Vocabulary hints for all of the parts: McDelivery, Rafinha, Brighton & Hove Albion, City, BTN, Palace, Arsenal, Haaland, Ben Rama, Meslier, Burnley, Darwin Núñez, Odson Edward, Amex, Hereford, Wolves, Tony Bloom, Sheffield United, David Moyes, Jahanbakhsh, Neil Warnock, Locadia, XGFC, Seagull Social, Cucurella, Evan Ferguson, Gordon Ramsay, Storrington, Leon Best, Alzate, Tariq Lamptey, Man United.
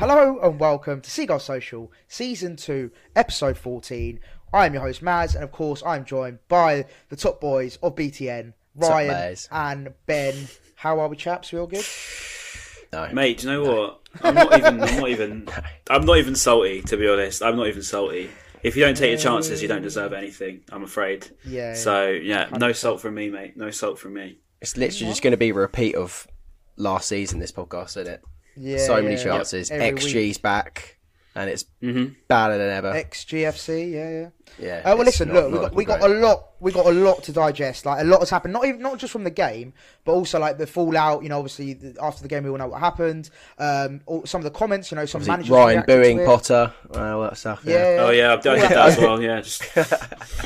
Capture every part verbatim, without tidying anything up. Hello and welcome to Seagull Social, Season two, Episode fourteen. I am your host, Maz, and of course I'm joined by the top boys of B T N, Ryan and Ben. How are we, chaps? We all good? No. Mate, do you know no. what? I'm not even, I'm not even, I'm not even salty, to be honest. I'm not even salty. If you don't take your chances, you don't deserve anything, I'm afraid. Yeah. So, yeah, no salt from me, mate. No salt from me. It's literally what? just going to be a repeat of last season, this podcast, isn't it? Yeah, so many yeah, chances. Yep. X G's week. Back, and it's mm-hmm. badder than ever. X G F C, yeah, yeah. Yeah. Uh, well, listen, not, look, not we got we got a lot, we got a lot to digest. Like a lot has happened, not even not just from the game, but also like the fallout. You know, obviously the, after the game, we all know what happened. Um, all, some of the comments, you know, some managers Ryan booing Potter, uh, all that stuff. Yeah. yeah. Oh yeah, I've done that as well. Yeah. Just...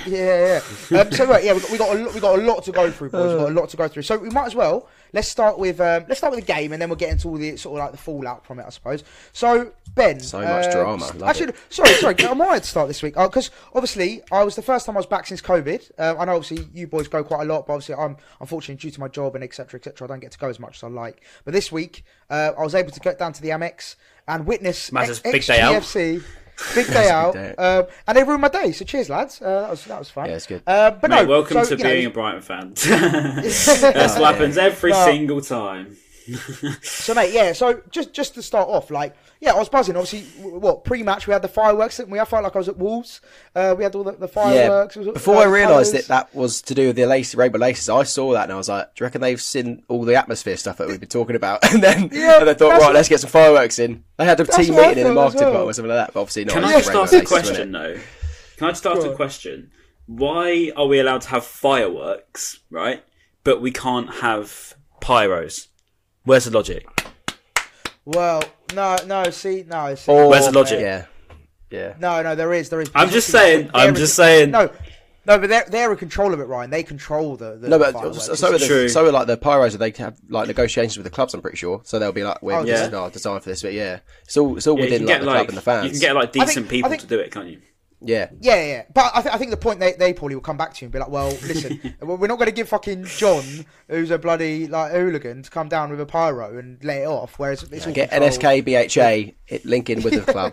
yeah, yeah. Um, so right, yeah, we got we got, a, we got a lot to go through, boys. We got a lot to go through. So we might as well let's start with um, let's start with the game, and then we'll get into all the sort of like the fallout from it, I suppose. So Ben, so uh, much drama. Love actually, it. sorry, sorry, I might start this week because uh, obviously. I was the first time I was back since COVID. Uh, I know obviously you boys go quite a lot, but obviously I'm unfortunately due to my job and et cetera et cetera I don't get to go as much as I like. But this week uh, I was able to get down to the Amex and witness X- big day X G F C. Out. Big day out, day. Uh, and they ruined my day. So cheers, lads. Uh, that was that was fun. Yeah, it's good. Uh, but Mate, no, welcome so, to being know, a Brighton fan. That's what happens every no. single time. So mate, yeah. So just just to start off, like yeah, I was buzzing. Obviously, what pre-match we had the fireworks, didn't we? I felt like I was at Wolves. Uh, we had all the, the fireworks. Yeah. Before I realised that that was to do with the laces, rainbow laces, I saw that and I was like, do you reckon they've seen all the atmosphere stuff that we've been talking about? And then yeah, and I thought, right, what, let's get some fireworks in. They had a team meeting in the marketing well. department or something like that, but obviously not. Can I just ask a question though? Can I just ask a question? Why are we allowed to have fireworks, right? But we can't have pyros. Where's the logic? Well, no, no, see, no. See, or, where's the logic? Yeah, yeah. No, no, there is, there is. I'm just saying. I'm just a, saying. No, no, but they're they're in control of it, Ryan. They control the. the no, but fireworks. so with so, so like the pyros, they have like negotiations with the clubs. I'm pretty sure. So they'll be like, "We're oh, yeah. oh, designed for this," but yeah, it's all it's all yeah, within like, the like, club and the fans. You can get like decent think, people think, to do it, can't you? Yeah, yeah, yeah. But I, th- I think the point they, they probably will come back to you and be like, "Well, listen, we're not going to give fucking John, who's a bloody like hooligan, to come down with a pyro and let it off." Whereas it's yeah, all get N S K B H A it link in with the club,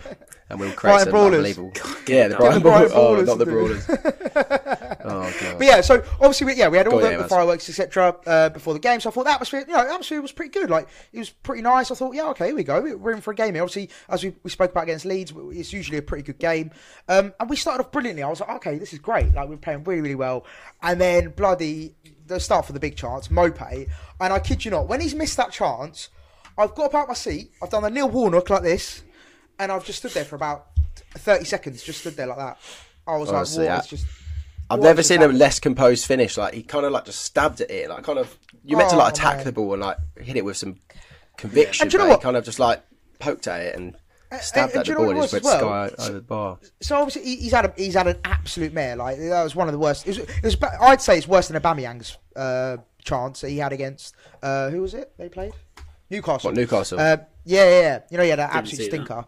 and we'll create some unbelievable. Yeah, the Brighton Brawlers, oh, not the Brawlers. Oh, God. But yeah, so obviously, we, yeah, we had all the, the fireworks, et cetera, uh, before the game. So I thought the atmosphere, you know, the atmosphere was pretty good. Like it was pretty nice. I thought, yeah, okay, here we go. We're in for a game here. Obviously, as we, we spoke about against Leeds, it's usually a pretty good game. Um, and we started off brilliantly. I was like, okay, this is great. Like we're playing really, really well. And then bloody the start for the big chance, Mope. And I kid you not, when he's missed that chance, I've got up out my seat. I've done a Neil Warnock like this, and I've just stood there for about thirty seconds. Just stood there like that. I was Honestly, like, what? It's just. I've what never seen that? a less composed finish. Like he kind of like just stabbed at it. Like kind of, you meant oh, to like attack man. the ball and like hit it with some conviction. And do you know what? He kind of just like poked at it and stabbed and, and, and at the ball and just went well? sky so, over the bar. So obviously he's had a, he's had an absolute mare. Like that was one of the worst. It was, it was I'd say it's worse than Aubameyang's uh, chance that he had against uh, who was it? They played Newcastle. What, Newcastle. Uh, yeah, yeah, yeah. You know, he had an Didn't absolute stinker.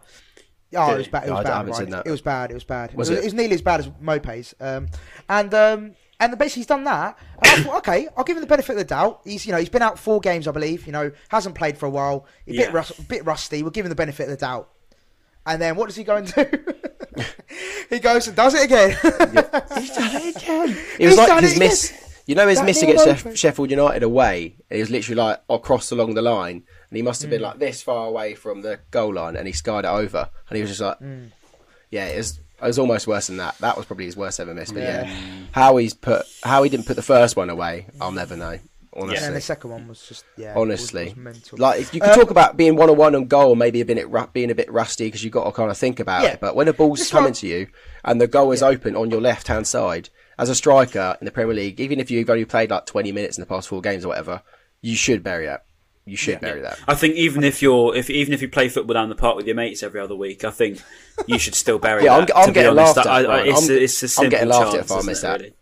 That. Oh, Did it was, ba- it was no, bad. Right. It was bad. It was bad. Was it, was, it? it was nearly as bad as Mope's. Um, and um, and basically he's done that. And I thought, okay, I'll give him the benefit of the doubt. He's you know he's been out four games, I believe. You know hasn't played for a while. A yeah. bit rust- a bit rusty. We'll give him the benefit of the doubt. And then what does he go and do? He goes and does it again. yeah. He's done it again. It was he's like his miss. Again. You know his that miss against Sheff- Sheffield United away. He was literally like across along the line. And he must have been mm. like this far away from the goal line, and he skied it over. And he was just like, mm. yeah, it was, it was almost worse than that. That was probably his worst ever miss. But yeah, yeah. how he's put, how he didn't put the first one away, I'll never know. Honestly, yeah, and the second one was just yeah, honestly, it was, it was mental. Like if you could um, talk about being one on one on goal, maybe a bit being a bit rusty because you have got to kind of think about yeah. it. But when a ball's coming one... to you and the goal is yeah. open on your left hand side, as a striker in the Premier League, even if you've only played like twenty minutes in the past four games or whatever, you should bury it. You should yeah. bury that. I think even if you're, if even if you play football down the park with your mates every other week, I think you should still bury yeah, that. Yeah, I'm, I'm getting laughed at. I, I, it's, I'm, a, it's a simple I'm getting laughed chance, at if I miss that. Really?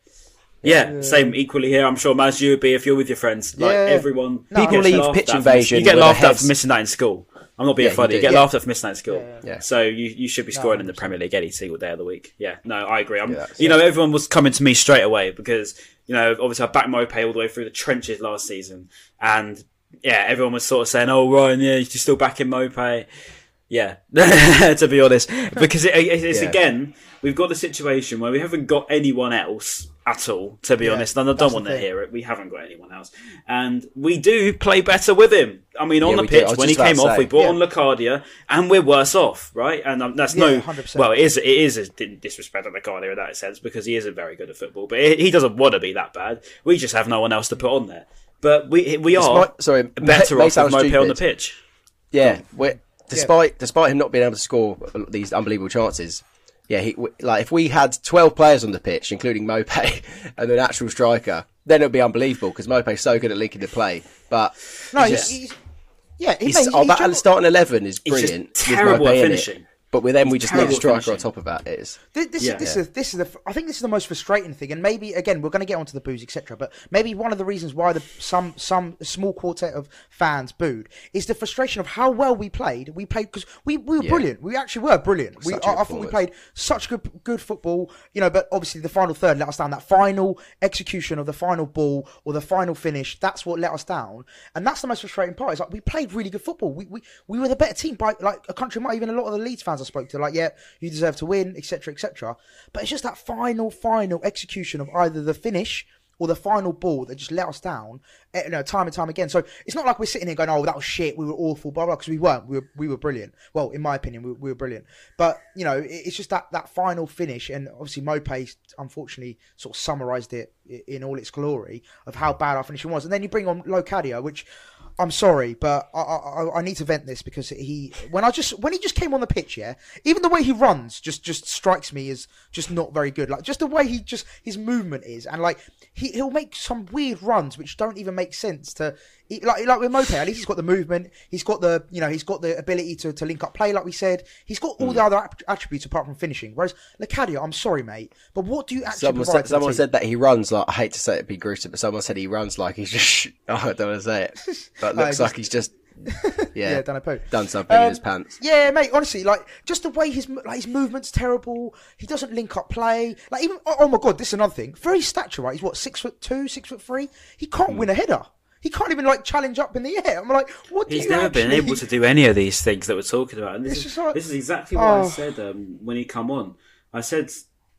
Yeah, yeah, same. Equally here, I'm sure, Maz, you would be if you're with your friends. Like yeah. everyone, no, people leave pitch invasion. You get laughed at for missing that in school. I'm not being yeah, funny. You, you get yeah. laughed at for missing that in school. Yeah, yeah. So you, you should be scoring no, in the Premier League any single day of the week. Yeah, no, I agree. I'm, yeah, you yeah. know, everyone was coming to me straight away because you know, obviously, I backed Mope all the way through the trenches last season, and. Yeah, everyone was sort of saying, "Oh, Ryan, yeah, you're still back in Mope." Yeah, to be honest, because it, it's yeah. again, we've got the situation where we haven't got anyone else at all. To be yeah, honest, and I don't want to hear it. We haven't got anyone else, and we do play better with him. I mean, on yeah, the pitch when he came off, we brought yeah. on Locadia, and we're worse off, right? And um, that's yeah, no, one hundred percent. Well, it is it is a disrespect on Locadia in that sense because he isn't very good at football, but it, he doesn't want to be that bad. We just have no one else to put on there. But we we are despite, sorry, better may, off may with Mope on the pitch. Yeah, we're, despite yeah. despite him not being able to score these unbelievable chances, yeah, he, like if we had twelve players on the pitch, including Mope and an actual striker, then it would be unbelievable because Mope's so good at linking the play. But no, he's, just, he's yeah, he he's, he's, our he's starting eleven is brilliant. He's just terrible at finishing. But with them, it's we just need a striker finishing. On top of that. It is. This, this, yeah. this, yeah. is, this is the. I think this is the most frustrating thing, and maybe again we're going to get onto the boos, et cetera. But maybe one of the reasons why the some some small quartet of fans booed is the frustration of how well we played. We played because we, we were yeah. brilliant. We actually were brilliant. We I, I thought we played such good good football, you know. But obviously the final third let us down. That final execution of the final ball or the final finish, that's what let us down, and that's the most frustrating part. It's like we played really good football. We we, we were the better team by like a country mile. Even a lot of the Leeds fans I spoke to, like, yeah, you deserve to win, et cetera, et cetera. But it's just that final, final execution of either the finish or the final ball that just let us down, you know, time and time again. So it's not like we're sitting here going, "Oh, that was shit, we were awful," blah blah, because we weren't. We were, we were brilliant. Well, in my opinion, we, we were brilliant. But you know, it's just that that final finish, and obviously Mope unfortunately sort of summarised it in all its glory of how bad our finishing was. And then you bring on Locadia, which. I'm sorry, but I, I I need to vent this because he when I just when he just came on the pitch, yeah, even the way he runs just just strikes me as just not very good. Like just the way he just his movement is, and like he he'll make some weird runs which don't even make sense to. Like like with Mope, at least he's got the movement. He's got the you know he's got the ability to, to link up play, like we said. He's got all mm. the other attributes apart from finishing. Whereas Locadia, I'm sorry, mate, but what do you actually? Someone, provide said, someone said that he runs like I hate to say it, be gruesome, but someone said he runs like he's just. Oh, I don't want to say it, but it looks just, like he's just. Yeah, yeah done, a poo. done something um, in his pants. Yeah, mate. Honestly, like just the way his like his movement's terrible. He doesn't link up play. Like even oh, oh my god, this is another thing. For his stature, right? He's what six foot two, six foot three. He can't mm. win a header. He can't even like challenge up in the air. I'm like, what do He's you never actually... been able to do any of these things that we're talking about. And this, is, like... this is exactly what oh. I said um, when he come on. I said,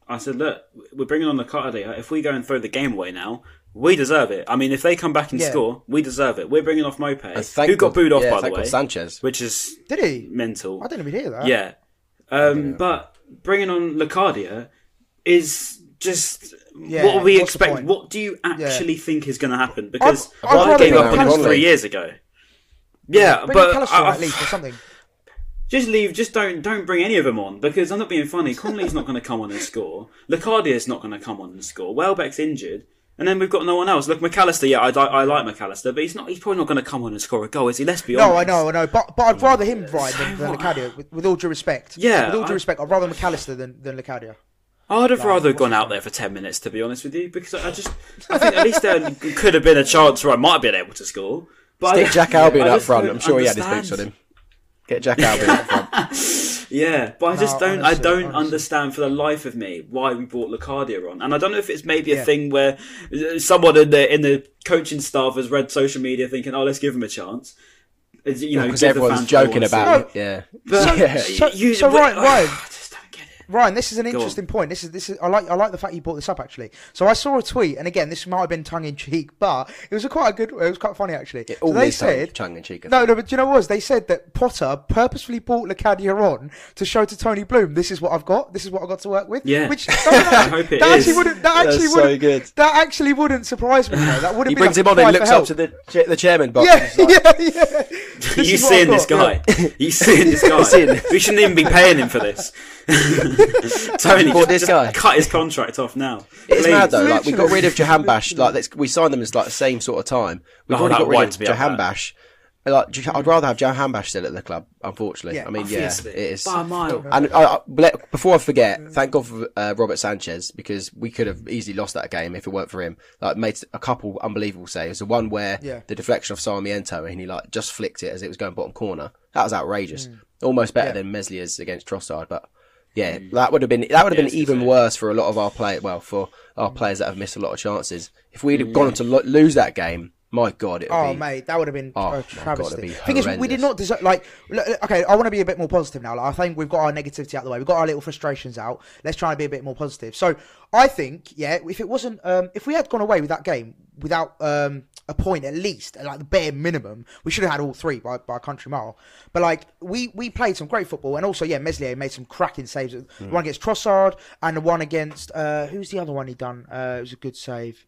I said, look, we're bringing on the Locadia. If we go and throw the game away now, we deserve it. I mean, if they come back and yeah. score, we deserve it. We're bringing off Mope, who got booed off yeah, by the way, Sanchez, which is did he mental? I didn't even hear that. Yeah, um, but bringing on Locadia is. Just yeah, what we expect. What do you actually yeah. think is going to happen? Because I gave up on him three years ago. Yeah, yeah but I, I, at least or something. Just leave. Just don't don't bring any of them on because I'm not being funny. Connolly's not going to come on and score. Lacadia's not going to come on and score. Welbeck's injured, and then we've got no one else. Look, McAllister. Yeah, I, I, I like McAllister, but he's not. He's probably not going to come on and score a goal, is he? Let's be honest. No, I know, I know. But but I'd rather him Brian so than, than Locadia. With, with all due respect. Yeah. With all due I, respect, I'd rather McAllister than than Locadia. I'd have like, rather gone out there for ten minutes, to be honest with you, because I just, I think at least there could have been a chance where I might have been able to score. But Stick I, Jack Albion yeah, up front. I'm sure understand. He had his boots on him. Get Jack Albion up front. Yeah, but I just no, don't. Honestly, I don't honestly. understand for the life of me why we brought Locadia on. And I don't know if it's maybe a yeah. thing where someone in the in the coaching staff has read social media thinking, "Oh, let's give him a chance." Because you know, yeah, everyone's joking about it. No, yeah, but so, yeah. so, you, so right, oh, right. I just don't get it. Ryan, this is an Go interesting on. point. This is this is I like I like the fact you brought this up actually. So I saw a tweet, and again, this might have been tongue in cheek, but it was a quite a good. It was quite funny actually. It so they said tongue in cheek. No, no, but do you know what it was? They said that Potter purposefully brought Locadia on to show to Tony Bloom, this is what I've got. This is what I've got to work with. Yeah, which that, I hope it that is. Actually wouldn't. That actually That's wouldn't. So good. That actually wouldn't surprise me. Though. That would have. He been brings like him on and looks up help. to the the chairman box. Yeah, like, yeah, yeah. You seeing this guy? You seeing this guy? We shouldn't even be paying him for this. Tony, bought this guy. Cut his contract off now. It's mad though. Like we got rid of Jahanbakhsh. Like let's, we signed them as like the same sort of time. We've oh, already got rid of Jahanbakhsh. Like I'd rather have Jahanbakhsh still at the club. Unfortunately, yeah, I mean, obviously. yeah, it is. By a mile. And I, I, before I forget, thank God for uh, Robert Sanchez, because we could have easily lost that game if it weren't for him. Like made a couple unbelievable saves. The one where yeah. the deflection of Sarmiento and he like just flicked it as it was going bottom corner. That was outrageous. Mm. Almost better yeah. than Meslier's against Trossard, but. Yeah, that would have been that would have yes, been even exactly. worse for a lot of our play. Well, for our players that have missed a lot of chances. If we'd have gone yeah. to lo- lose that game, my God, it would oh be, mate, that would have been oh, a travesty. God, thing is, we did not deserve. Like, okay, I want to be a bit more positive now. Like, I think we've got our negativity out of the way. We've got our little frustrations out. Let's try and be a bit more positive. So, I think, yeah, if it wasn't, um, if we had gone away with that game without. Um, a point at least, like the bare minimum. We should have had all three by, by a country mile. But like, we, we played some great football. And also, yeah, Meslier made some cracking saves. Mm. The one against Trossard and the one against, uh, who's the other one he done? Uh, it was a good save.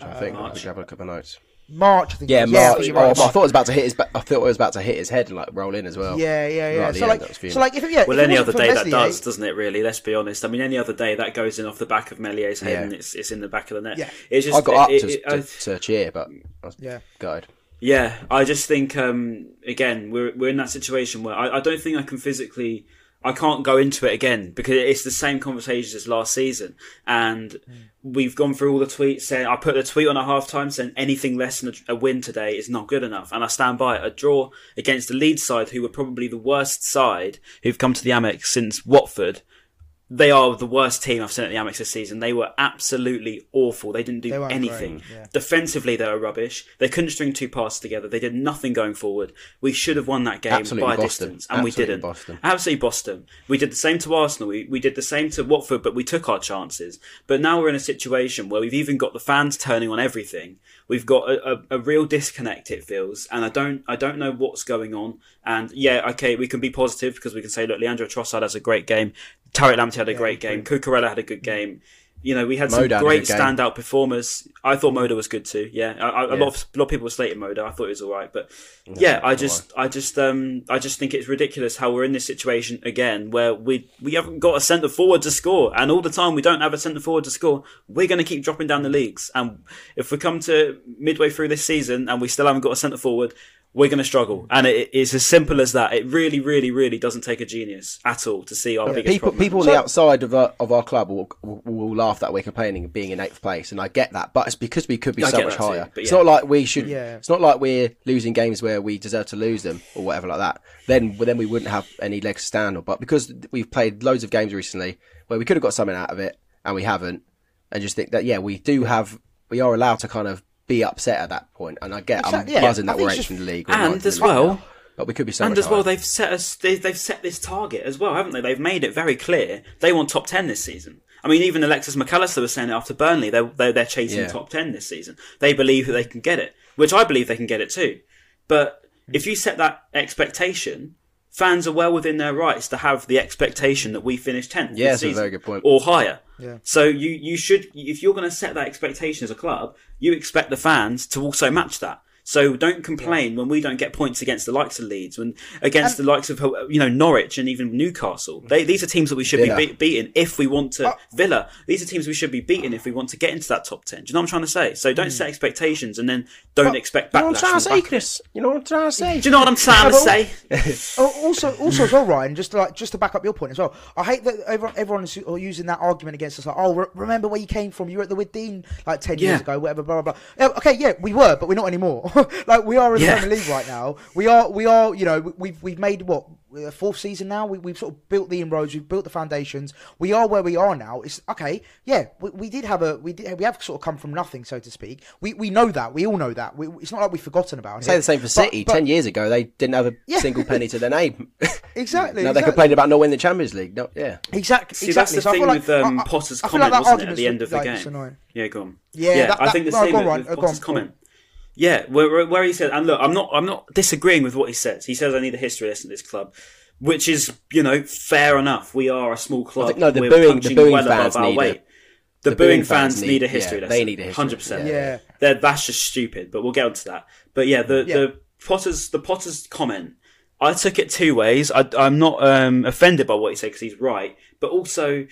I uh, think, we should have a couple of notes. March, I think. Yeah, March. Yeah, right. oh, I thought it was about to hit his. Ba- I thought it was about to hit his head and like roll in as well. Yeah, yeah, yeah. Right so, like, so like, if it, yeah. Well, if any other day Meslier, that does, doesn't it? Really, let's be honest. I mean, any other day that goes in off the back of Melier's head yeah. and it's it's in the back of the net. Yeah. It's just I got it, up it, to, it, to I, cheer, but I was yeah, gutted. Yeah, I just think um, again we're we're in that situation where I, I don't think I can physically. I can't go into it again because it's the same conversation as last season. And mm. we've gone through all the tweets saying, I put the tweet on at halftime saying anything less than a, a win today is not good enough. And I stand by it. A draw against the Leeds side, who were probably the worst side who've come to the Amex since Watford. They are the worst team I've seen at the Amex this season. They were absolutely awful. They didn't do they anything. Yeah. Defensively, they were rubbish. They couldn't string two passes together. They did nothing going forward. We should have won that game absolutely by a distance, and absolutely we didn't. Bossed them. Absolutely bossed them. We did the same to Arsenal. We, we did the same to Watford, but we took our chances. But now we're in a situation where we've even got the fans turning on everything. We've got a, a, a real disconnect, it feels, and I don't I don't know what's going on. And yeah, okay, we can be positive because we can say, look, Leandro Trossard has a great game. Tariq Lamptey had a yeah, great game. Cucurella had a good game. You know, we had Moda some great had standout performers. I thought Moda was good too. Yeah, I, I, yeah. A, lot of, a lot of people were slating Moda. I thought it was all right, but no, yeah, I just, I just, um, I just think it's ridiculous how we're in this situation again, where we we haven't got a centre forward to score, and all the time we don't have a centre forward to score. We're going to keep dropping down the leagues, and if we come to midway through this season and we still haven't got a centre forward, we're going to struggle. And it, it's as simple as that. It really, really, really doesn't take a genius at all to see our yeah, biggest people, problem. People on the outside of our, of our club will, will, will laugh that we're complaining and being in eighth place. And I get that, but it's because we could be I so much higher. Too, yeah. It's not like we should, yeah. it's not like we're losing games where we deserve to lose them or whatever like that. Then, then we wouldn't have any legs to stand on. But because we've played loads of games recently where we could have got something out of it and we haven't, and just think that, yeah, we do have, we are allowed to kind of be upset at that point, and I get exactly, I'm yeah. buzzing that we're eighth in the league, and as well, now. But we could be so. And much as well, higher. they've set us, they, they've set this target as well, haven't they? They've made it very clear they want top ten this season. I mean, even Alexis McAllister was saying it after Burnley, they're they're, they're chasing yeah. top ten this season. They believe that they can get it, which I believe they can get it too. But if you set that expectation, fans are well within their rights to have the expectation that we finish tenth yeah, this season, that's a very good point. Or higher. Yeah. So you, you should, if you're going to set that expectation as a club, you expect the fans to also match that. So don't complain yeah. when we don't get points against the likes of Leeds, when against and, the likes of, you know, Norwich and even Newcastle. They, these are teams that we should Villa. be be- beating if we want to. Oh. Villa. These are teams we should be beating if we want to get into that top ten. Do you know what I'm trying to say? So don't mm. set expectations and then don't but, expect backlash. You know what I'm trying to say, Chris? You know what I'm trying to say? Do you know what I'm trying to say? Also, also as well, Ryan, just to, like, just to back up your point as well, I hate that everyone is using that argument against us. Like, oh, re- remember where you came from? You were at the Widdean like ten yeah. years ago, whatever, blah, blah, blah. Okay, yeah, we were, but we're not anymore. Like, we are in yeah. the Premier League right now. We are, we are, you know, we've we've made what the fourth season now. We, we've sort of built the inroads. We've built the foundations. We are where we are now. It's okay. Yeah, we, we did have a we did we have sort of come from nothing, so to speak. We we know that. We all know that. We, it's not like we've forgotten about it. Say the same for City. But, but, Ten years ago, they didn't have a yeah. single penny to their name. Exactly. Now exactly. they complained about not winning the Champions League. No, yeah. Exactly. See, exactly. That's the so thing with like, um, I, I, Potter's I comment, like wasn't it, at the end of the like, game? Yeah, go on. Yeah, yeah that, I that, think the no, same with, on, with Potter's on, comment. Yeah, where, where he said, and look, I'm not, I'm not disagreeing with what he says. He says I need a history lesson at this club, which is, you know, fair enough. We are a small club. I think, no, the We're booing, the booing well fans need a, the, the booing fans need a history yeah, lesson. They need a history lesson. one hundred percent. Yeah, They're, that's just stupid. But we'll get onto that. But yeah, the, yeah. the Potter's the Potter's comment. I took it two ways. I, I'm not um, offended by what he said because he's right, but also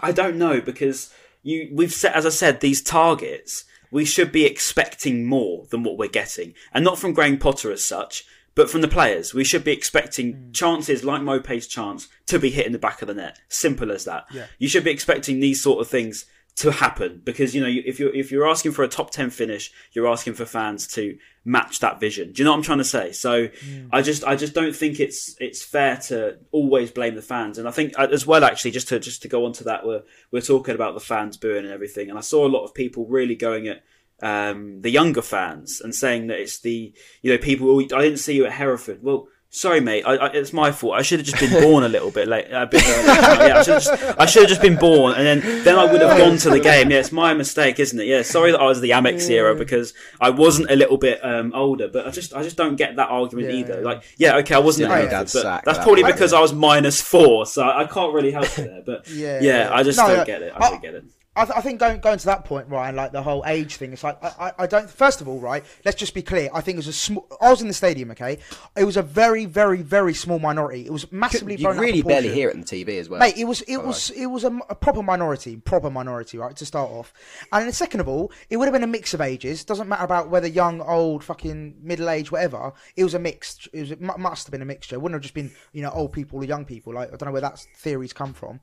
I don't know because you we've set, as I said, these targets. We should be expecting more than what we're getting. And not from Graham Potter as such, but from the players. We should be expecting mm. chances like Mope's chance to be hit in the back of the net. Simple as that. Yeah. You should be expecting these sort of things to happen. Because, you know, if you're, if you're asking for a top ten finish, you're asking for fans to match that vision. Do you know what I'm trying to say? So mm. I just I just don't think it's it's fair to always blame the fans. And I think as well, actually, just to just to go on to that, we're, we're talking about the fans booing and everything. And I saw a lot of people really going at um, the younger fans and saying that it's the, you know, people, I didn't see you at Hereford. Well, sorry, mate. I, I, it's my fault. I should have just been born a little bit late. A bit early. Yeah, I should have just, I should have just been born, and then, then I would have gone to the game. Yeah, it's my mistake, isn't it? Yeah, sorry that I was the Amex era because I wasn't a little bit um, older. But I just, I just don't get that argument yeah, either. Yeah. Like, yeah, okay, I wasn't. Yeah, at Hereford, but that's probably that. because I was minus four, so I can't really help it there. But yeah, yeah, I just no, don't no, get it. I don't I, get it. I, th- I think going going to that point, Ryan, like the whole age thing, it's like, I, I don't, first of all, right, let's just be clear. I think it was a small, I was in the stadium, okay? It was a very, very, very small minority. It was massively blown out of proportion. You really barely hear it on T V as well. Mate, it was, it was, it was a, a proper minority, proper minority, right, to start off. And then second of all, it would have been a mix of ages. Doesn't matter about whether young, old, fucking middle-aged, whatever. It was a mixed, it, was, it must have been a mixture. It wouldn't have just been, you know, old people or young people. Like, I don't know where that theory's come from.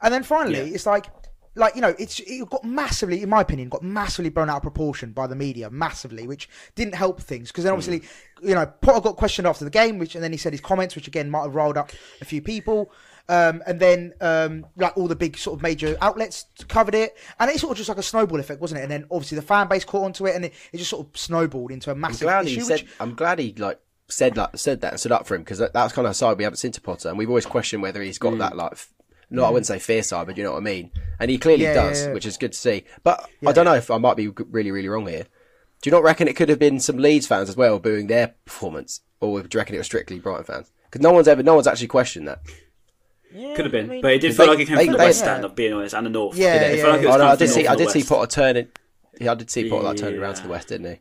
And then finally, yeah. it's like, Like, you know, it's it got massively, in my opinion, got massively blown out of proportion by the media, massively, which didn't help things. Because then obviously, mm. you know, Potter got questioned after the game, which and then he said his comments, which again might have riled up a few people. Um, and then, um, like, all the big sort of major outlets covered it. And it's sort of just like a snowball effect, wasn't it? And then obviously the fan base caught onto it and it, it just sort of snowballed into a massive I'm glad issue. He said, which... I'm glad he, like, said, like, said that and stood up for him because that, that's kind of a side we haven't seen to Potter. And we've always questioned whether he's got mm. that, like... No, I wouldn't say fair side, but you know what I mean. And he clearly yeah, does, yeah, yeah. which is good to see. But yeah. I don't know if I might be really, really wrong here. Do you not reckon it could have been some Leeds fans as well booing their performance? Or do you reckon it was strictly Brighton fans? Because no one's ever, no one's actually questioned that. Yeah, could have been, I mean, but it did feel they, like it came they, from the they, West yeah. Stand, I'm being honest, and the North. Yeah, yeah, it yeah, felt yeah. Like it was oh, no, I did see, I did see Potter turning. Yeah, I did see Potter like, turning yeah. around to the West, didn't he?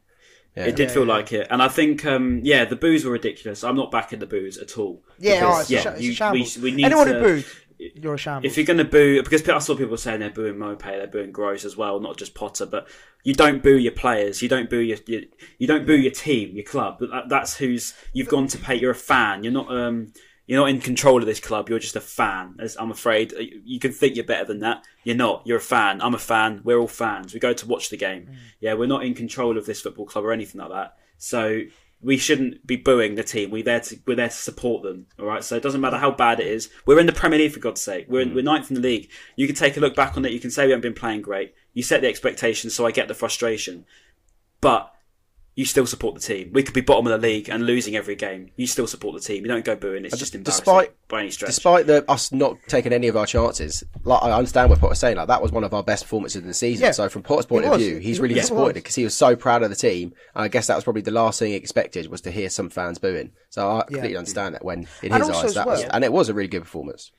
Yeah. It did yeah, feel yeah. like it, and I think, um, yeah, the boos were ridiculous. I'm not backing the boos at all. Yeah, it's a Anyone who boos. You're a shambles. If you're going to boo, because I saw people saying they're booing Mope, they're booing Gross as well, not just Potter, but you don't boo your players, you don't boo your, your you don't boo your team, your club. That, that's who's you've gone to pay. You're a fan. You're not um you're not in control of this club. You're just a fan. As I'm afraid you can think you're better than that. You're not. You're a fan. I'm a fan. We're all fans. We go to watch the game. Mm. Yeah, we're not in control of this football club or anything like that. So. We shouldn't be booing the team. We're there to we're there to support them. All right. So it doesn't matter how bad it is. We're in the Premier League for God's sake. We're in, we're ninth in the league. You can take a look back on it. You can say we haven't been playing great. You set the expectations, so I get the frustration. But you still support the team. We could be bottom of the league and losing every game. You still support the team. You don't go booing. It's just embarrassing despite, by any stretch. Despite the, us not taking any of our chances, like I understand what Potter's saying. Like that was one of our best performances of the season. Yeah. So from Potter's point of view, he's really yeah, disappointed because he was so proud of the team. And I guess that was probably the last thing he expected was to hear some fans booing. So I completely yeah. understand that when in and his eyes, that well. was, and it was a really good performance.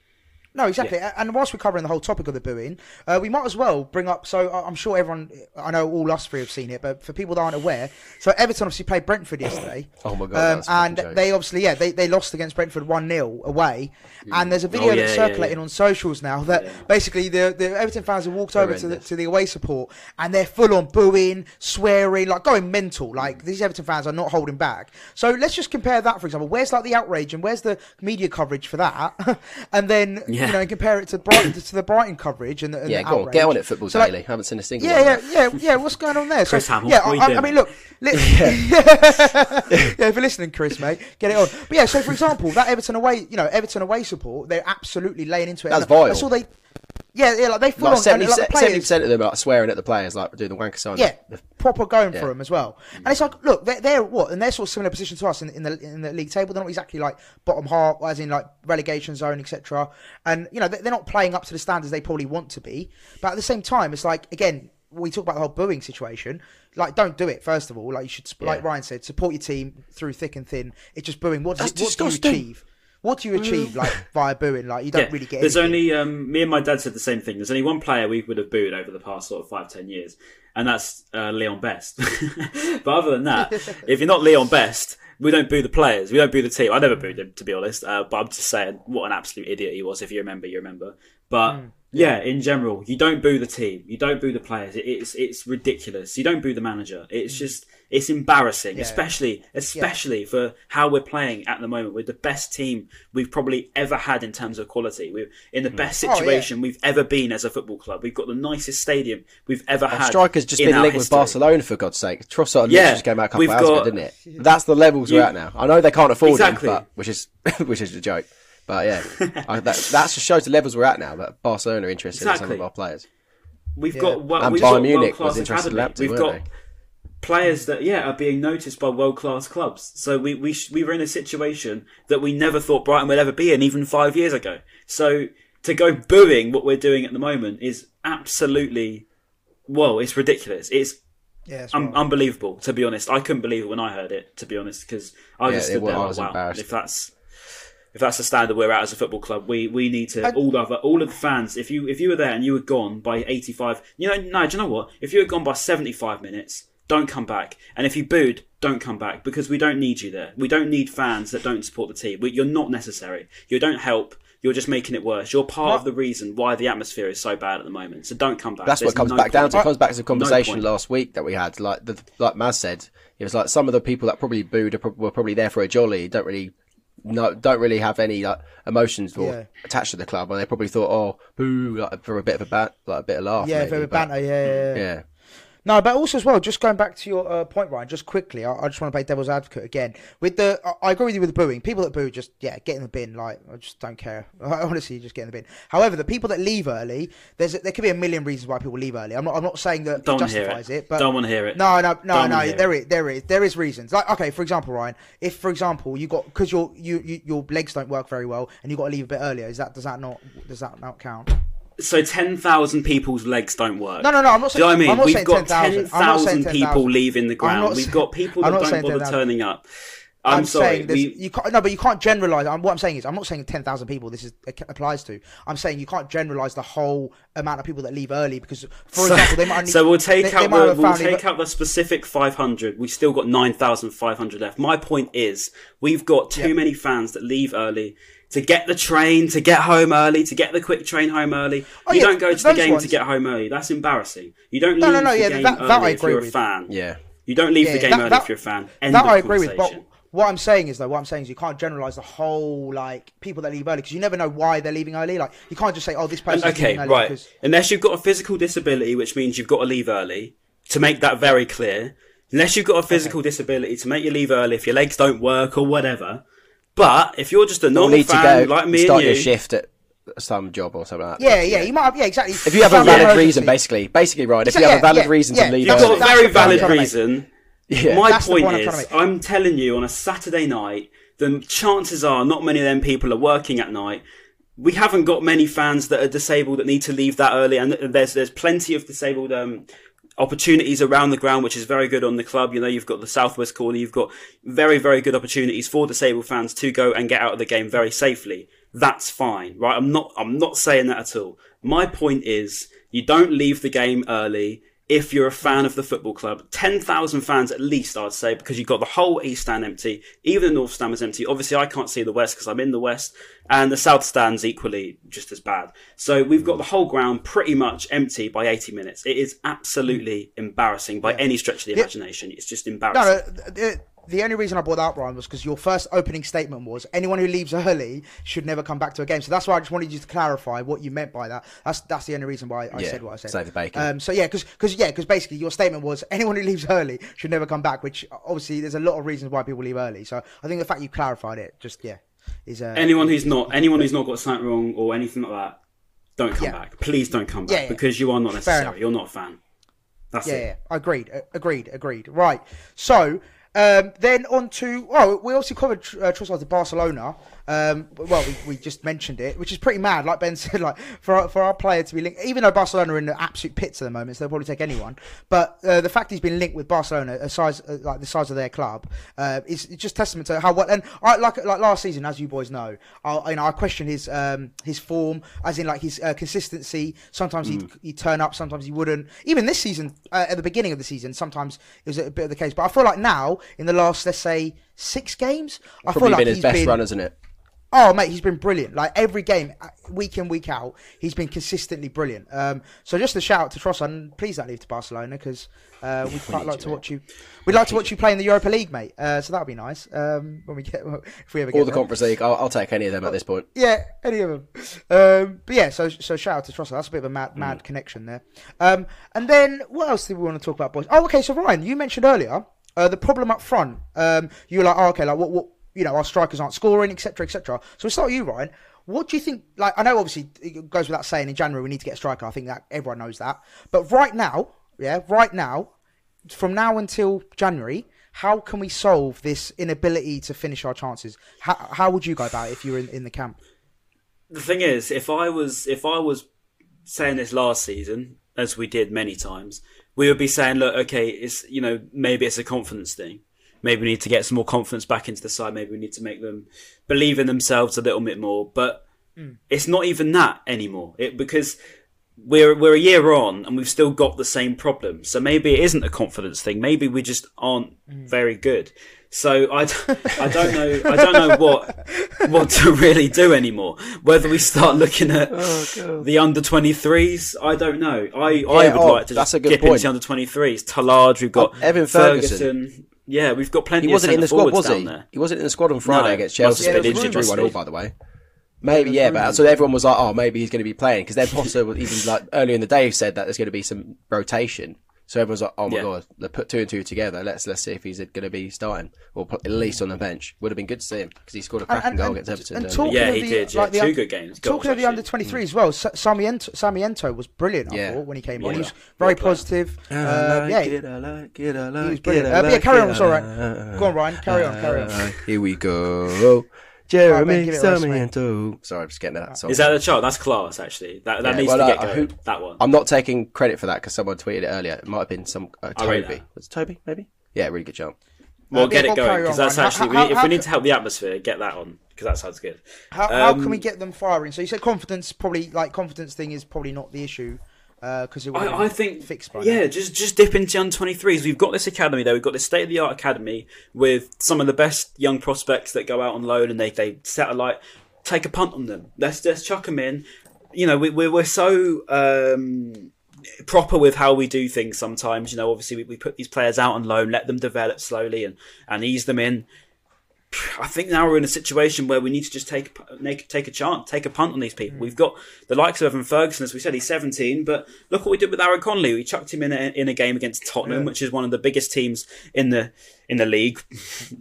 No, exactly. Yeah. And whilst we're covering the whole topic of the booing, uh, we might as well bring up, so I'm sure everyone, I know all us three have seen it, but for people that aren't aware, so Everton obviously played Brentford yesterday. Oh my God. Um, and they joke. obviously, yeah, they, they lost against Brentford one nil away. Mm. And there's a video oh, yeah, that's circulating yeah, yeah. on socials now that yeah. basically the, the Everton fans have walked Horrendous. over to the, to the away support and they're full on booing, swearing, like going mental. Like these Everton fans are not holding back. So let's just compare that, for example. Where's like the outrage and where's the media coverage for that? and then... Yeah. yeah. you know, and compare it to Brighton to the Brighton coverage and the, and yeah, the go on, get on it, Football so Daily. Like, haven't seen a single. Yeah, one yeah, yeah, yeah. What's going on there, Chris so, Hamill? Yeah, I, I mean, look, li- yeah. yeah, if you're listening, Chris, mate, get it on. But yeah, so for example, that Everton away, you know, Everton away support, they're absolutely laying into it. That's vile. That's all they. Yeah, yeah, like they full like on seventy percent, like the players, seventy percent of them are like swearing at the players, like doing the wanker sign. Yeah, proper going yeah. for them as well. And it's like, look, they're, they're what, and they're sort of similar position to us in, in the in the league table. They're not exactly like bottom half, as in like relegation zone, et cetera. And you know, they're not playing up to the standards they probably want to be. But at the same time, it's like again, we talk about the whole booing situation. Like, don't do it. First of all, like you should, yeah. like Ryan said, support your team through thick and thin. It's just booing. What does it, what do you achieve? What do you achieve like via booing? Like you don't yeah, really get. There's anything. Only um, me and my dad said the same thing. There's only one player we would have booed over the past sort of five ten years, and that's uh, Leon Best. But other than that, if you're not Leon Best, we don't boo the players. We don't boo the team. I never booed him, to be honest. Uh, but I'm just saying, what an absolute idiot he was. If you remember, you remember. But mm. yeah, in general, you don't boo the team. You don't boo the players. It, it's it's ridiculous. You don't boo the manager. It's mm. just. It's embarrassing, yeah. especially especially yeah. for how we're playing at the moment. We're the best team we've probably ever had in terms of quality. We're in the mm. best situation oh, yeah. we've ever been as a football club. We've got the nicest stadium we've ever and had. Striker's just in been linked history. with Barcelona, for God's sake. Trossard yeah. just came out a couple of hours got, ago, didn't it? That's the levels you, we're at now. I know they can't afford exactly. him, but, which is which is a joke. But yeah, I, that that's just shows the levels we're at now, that Barcelona are interested exactly. in some of our players. We've yeah. got well, and we've Bayern got Munich was interested in Lamptey, we've weren't got, they? Players that, yeah, are being noticed by world-class clubs. So we we sh- we were in a situation that we never thought Brighton would ever be in, even five years ago. So to go booing what we're doing at the moment is absolutely, well, it's ridiculous. It's yeah, it's un- unbelievable, to be honest. I couldn't believe it when I heard it, to be honest, because I yeah, just stood there like, wow, if that's... If that's the standard we're at as a football club, we, we need to I, all the other, all of the fans. If you if you were there and you were gone by eighty-five, you know, no, do you know what? If you were gone by seventy-five minutes, don't come back. And if you booed, don't come back, because we don't need you there. We don't need fans that don't support the team. We, you're not necessary. You don't help. You're just making it worse. You're part what? of the reason why the atmosphere is so bad at the moment. So don't come back. That's There's what comes no back point. down to. It comes back to the conversation no last week that we had. Like the, like Maz said, it was like some of the people that probably booed were probably there for a jolly. Don't really. No, don't really have any like emotions or yeah. attached to the club, and they probably thought, "Oh, boo!" Like, for a bit of a bat, like a bit of laugh. Yeah, for a banter. Yeah, yeah, yeah. yeah. No, but also as well, just going back to your uh, point, Ryan, just quickly, I, I just want to play devil's advocate again. With the, I, I agree with you with the booing. People that boo, just, yeah, get in the bin. Like, I just don't care. I, honestly, just get in the bin. However, the people that leave early, there's there could be a million reasons why people leave early. I'm not I'm not saying that don't it justifies it. it, but don't want to hear it. No, no, no, don't no. There is, there is, there is reasons. Like, okay, for example, Ryan, if for example you got because your you, you your legs don't work very well and you got to leave a bit earlier, is that does that not does that not count? So ten thousand people's legs don't work. No, no, no. I'm not saying. Do you know what I mean? We've got ten thousand people leaving the ground. We've got people that don't bother turning up. I'm, I'm sorry. We... You can't, no, but you can't generalise. What I'm saying is, I'm not saying ten thousand people this is, applies to. I'm saying you can't generalise the whole amount of people that leave early because, for so, example, they might need... So we'll take, they, out, they the, we'll take out the specific five hundred. We've still got nine thousand five hundred left. My point is, we've got too yeah. many fans that leave early to get the train, to get home early, to get the quick train home early. Oh, you yeah, don't go to the game ones. to get home early. That's embarrassing. You don't no, leave no, no, the yeah, game that, early that if you're with. a fan. Yeah. You don't leave yeah, the game that, early that, if you're a fan. End that of I agree with, but... What I'm saying is, though, what I'm saying is you can't generalise the whole, like, people that leave early, because you never know why they're leaving early. Like, you can't just say, oh, this person's okay, leaving early. Okay, right. Because... Unless you've got a physical disability, which means you've got to leave early, to make that very clear. Unless you've got a physical okay. disability to make you leave early, if your legs don't work or whatever. But if you're just a normal we'll fan like me and you... start your shift at some job or something like that. Yeah, yeah, yeah. you might have... Yeah, exactly. If you have a valid reason, basically. Basically, right, if so, you have yeah, a valid yeah, reason yeah, to leave early. You've got a very valid reason... Yeah, my point point is, I'm, I'm telling you, on a Saturday night, the chances are not many of them people are working at night. We haven't got many fans that are disabled that need to leave that early, and there's there's plenty of disabled um, opportunities around the ground, which is very good on the club. You know, you've got the southwest corner, you've got very, very good opportunities for disabled fans to go and get out of the game very safely. That's fine, right? I'm not I'm not saying that at all. My point is, you don't leave the game early. If you're a fan of the football club, ten thousand fans at least, I'd say, because you've got the whole East Stand empty. Even the North Stand was empty. Obviously, I can't see the West because I'm in the West. And the South Stand's equally just as bad. So we've got the whole ground pretty much empty by eighty minutes. It is absolutely embarrassing by yeah. any stretch of the imagination. It's just embarrassing. No, no, The only reason I brought that up, Ryan, was because your first opening statement was anyone who leaves early should never come back to a game. So that's why I just wanted you to clarify what you meant by that. That's that's the only reason why I yeah, said what I said. Save the bacon. Um, so yeah, because because yeah, because basically your statement was anyone who leaves early should never come back. Which obviously there's a lot of reasons why people leave early. So I think the fact you clarified it just yeah is uh, anyone who's not anyone who's not got something wrong or anything like that, don't come yeah. back. Please don't come back yeah, yeah. because you are not necessary. You're not a fan. That's yeah, it. Yeah, agreed, agreed, agreed. Right, so. Um, then on to, oh, we also covered uh, Trossard to Barcelona. Um, well, we, we just mentioned it, which is pretty mad. Like Ben said, like for for our player to be linked, even though Barcelona are in the absolute pits at the moment, so they'll probably take anyone. But uh, the fact he's been linked with Barcelona, a size uh, like the size of their club, uh, is just testament to how well. And I, like like last season, as you boys know, I you know I question his um his form, as in like his uh, consistency. Sometimes mm. he'd, he'd turn up, sometimes he wouldn't. Even this season, uh, at the beginning of the season, sometimes it was a bit of the case. But I feel like now, in the last, let's say, six games, I probably feel like been his he's best been, run, isn't it? Oh, mate, he's been brilliant. Like, every game, week in, week out, he's been consistently brilliant. Um, so just a shout-out to Trossard, and please don't leave to Barcelona, because uh, we'd quite like to watch you... We'd like to watch you play in the Europa League, mate. Uh, so that would be nice, um, when we get... if we ever get Or the there. Conference League. I'll, I'll take any of them at this point. Yeah, any of them. Um, but yeah, so so shout-out to Trossard. That's a bit of a mad, mad mm. connection there. Um, and then, what else did we want to talk about, boys? Oh, okay, so Ryan, you mentioned earlier uh, the problem up front. Um, you were like, oh, okay, like, what... what you know, our strikers aren't scoring, et cetera, et cetera. So it's not you, Ryan. What do you think? Like, I know obviously it goes without saying in January we need to get a striker. I think that everyone knows that. But right now, yeah, right now, from now until January, how can we solve this inability to finish our chances? How, how would you go about it if you were in, in the camp? The thing is, if I was if I was saying this last season, as we did many times, we would be saying, look, okay, it's you know maybe it's a confidence thing. Maybe we need to get some more confidence back into the side. Maybe we need to make them believe in themselves a little bit more. But mm. it's not even that anymore. It, because we're we're a year on and we've still got the same problem. So maybe it isn't a confidence thing. Maybe we just aren't mm. very good. So I, I don't know I don't know what what to really do anymore. Whether we start looking at oh, the under twenty-threes, I don't know. I, yeah, I would oh, like to just dip point. into the under twenty-threes. Tallard, we've got oh, Evan Ferguson. Ferguson. Yeah, we've got plenty. He wasn't of in the squad, was he? There. He wasn't in the squad on Friday no, against Chelsea. Yeah, injured one all, by the way. Maybe, yeah, but so everyone was like, "Oh, maybe he's going to be playing," because then Potter even like earlier in the day said that there's going to be some rotation. So everyone's like, "Oh my yeah. god, they put two and two together. Let's let's see if he's going to be starting or at least on the bench." Would have been good to see him because he scored a cracking and, goal and, against Everton. And talking yeah, he the, did. Like yeah, two un- good games. Talking of the under twenty-three as well, Sarmiento, Sarmiento was brilliant. I yeah. thought when he came yeah. on, he was very positive. Yeah, he was brilliant. Yeah, carry on. It's all right. Go on, Ryan. Carry on. Carry on. Here we go. Jeremy right, Sarmiento. Sorry, I'm just getting that song. Is that the chart? That's class, actually. That, that yeah, needs well, to get uh, going, who, that one. I'm not taking credit for that because someone tweeted it earlier. It might have been some uh, Toby. Was it Toby, maybe? Yeah, really good job. Well, uh, get it going because that's actually... How, how, we need, if we need to help the atmosphere, get that on because that sounds good. How, um, how can we get them firing? So you said confidence, probably... Like, confidence thing is probably not the issue because uh, it would I, I think fixed by Yeah, now. just just dip into under twenty-threes. We've got this academy there. We've got this state-of-the-art academy with some of the best young prospects that go out on loan and they, they satellite, take a punt on them. Let's just chuck them in. You know, we, we're, we're so um, proper with how we do things sometimes. You know, obviously we, we put these players out on loan, let them develop slowly and, and ease them in. I think now we're in a situation where we need to just take make, take a chance, take a punt on these people. Mm. We've got the likes of Evan Ferguson, as we said, he's seventeen, but look what we did with Aaron Connolly. We chucked him in a, in a game against Tottenham, yeah. which is one of the biggest teams in the in the league,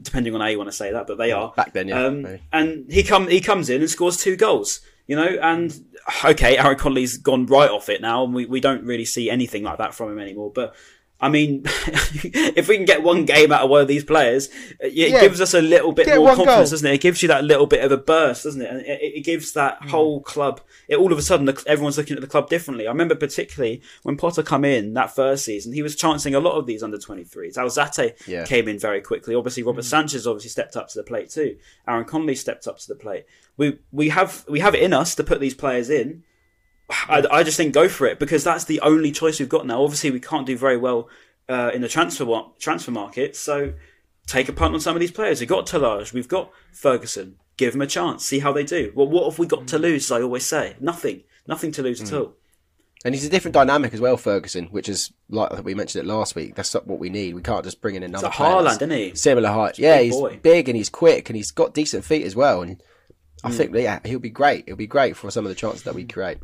depending on how you want to say that, but they are. Back then, yeah. Um, and he come he comes in and scores two goals, you know, and okay, Aaron Connolly's gone right off it now, and we, we don't really see anything like that from him anymore, but... I mean, if we can get one game out of one of these players, it yeah. gives us a little bit get more confidence, goal. doesn't it? It gives you that little bit of a burst, doesn't it? And it, it gives that mm. whole club, it, all of a sudden, the, everyone's looking at the club differently. I remember particularly when Potter come in that first season, he was chancing a lot of these under twenty-threes. Alzate yeah. came in very quickly. Obviously, Robert mm. Sanchez obviously stepped up to the plate too. Aaron Connolly stepped up to the plate. We we have we have it in us to put these players in. I, I just think go for it because that's the only choice we've got now. Obviously, we can't do very well uh, in the transfer transfer market, so take a punt on some of these players. We've got Tallage, we've got Ferguson. Give them a chance, see how they do. Well, what have we got to lose, as I always say? Nothing. Nothing to lose mm. at all. And he's a different dynamic as well, Ferguson, which is, like we mentioned it last week, that's what we need. We can't just bring in another player. It's like Haaland, isn't he? Similar height. Yeah, he's boy. big and he's quick and he's got decent feet as well. And I mm. think, yeah, he'll be great. He'll be great for some of the chances that we create.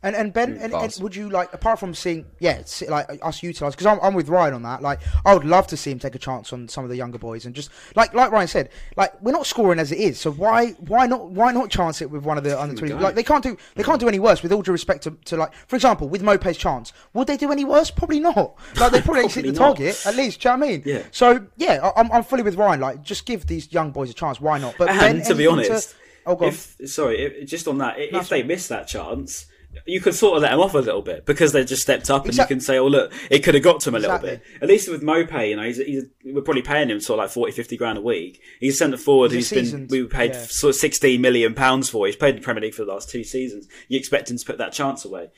And and Ben, and, and would you like, apart from seeing, yeah, like us utilise, because I'm, I'm with Ryan on that, like, I would love to see him take a chance on some of the younger boys and just, like like Ryan said, like, we're not scoring as it is, so why why not why not chance it with one of the under twenty? Like, they can't do they can't do any worse, with all due respect to, to like, for example, with Mope's chance, would they do any worse? Probably not. Like, they probably, probably hit the not. target, at least, do you know what I mean? Yeah. So, yeah, I'm, I'm fully with Ryan, like, just give these young boys a chance, why not? But and Ben, to be honest, to, oh, go if, on. sorry, if, just on that, if That's they right. miss that chance... you could sort of let them off a little bit because they just stepped up, exactly. and you can say, oh, look, it could have got to him a exactly. little bit. At least with Mope, you know, he's, he's, we're probably paying him sort of like forty, fifty grand a week. He's sent it forward. He's been, we paid yeah. sort of sixteen million pounds for. He's played in the Premier League for the last two seasons. You expect him to put that chance away.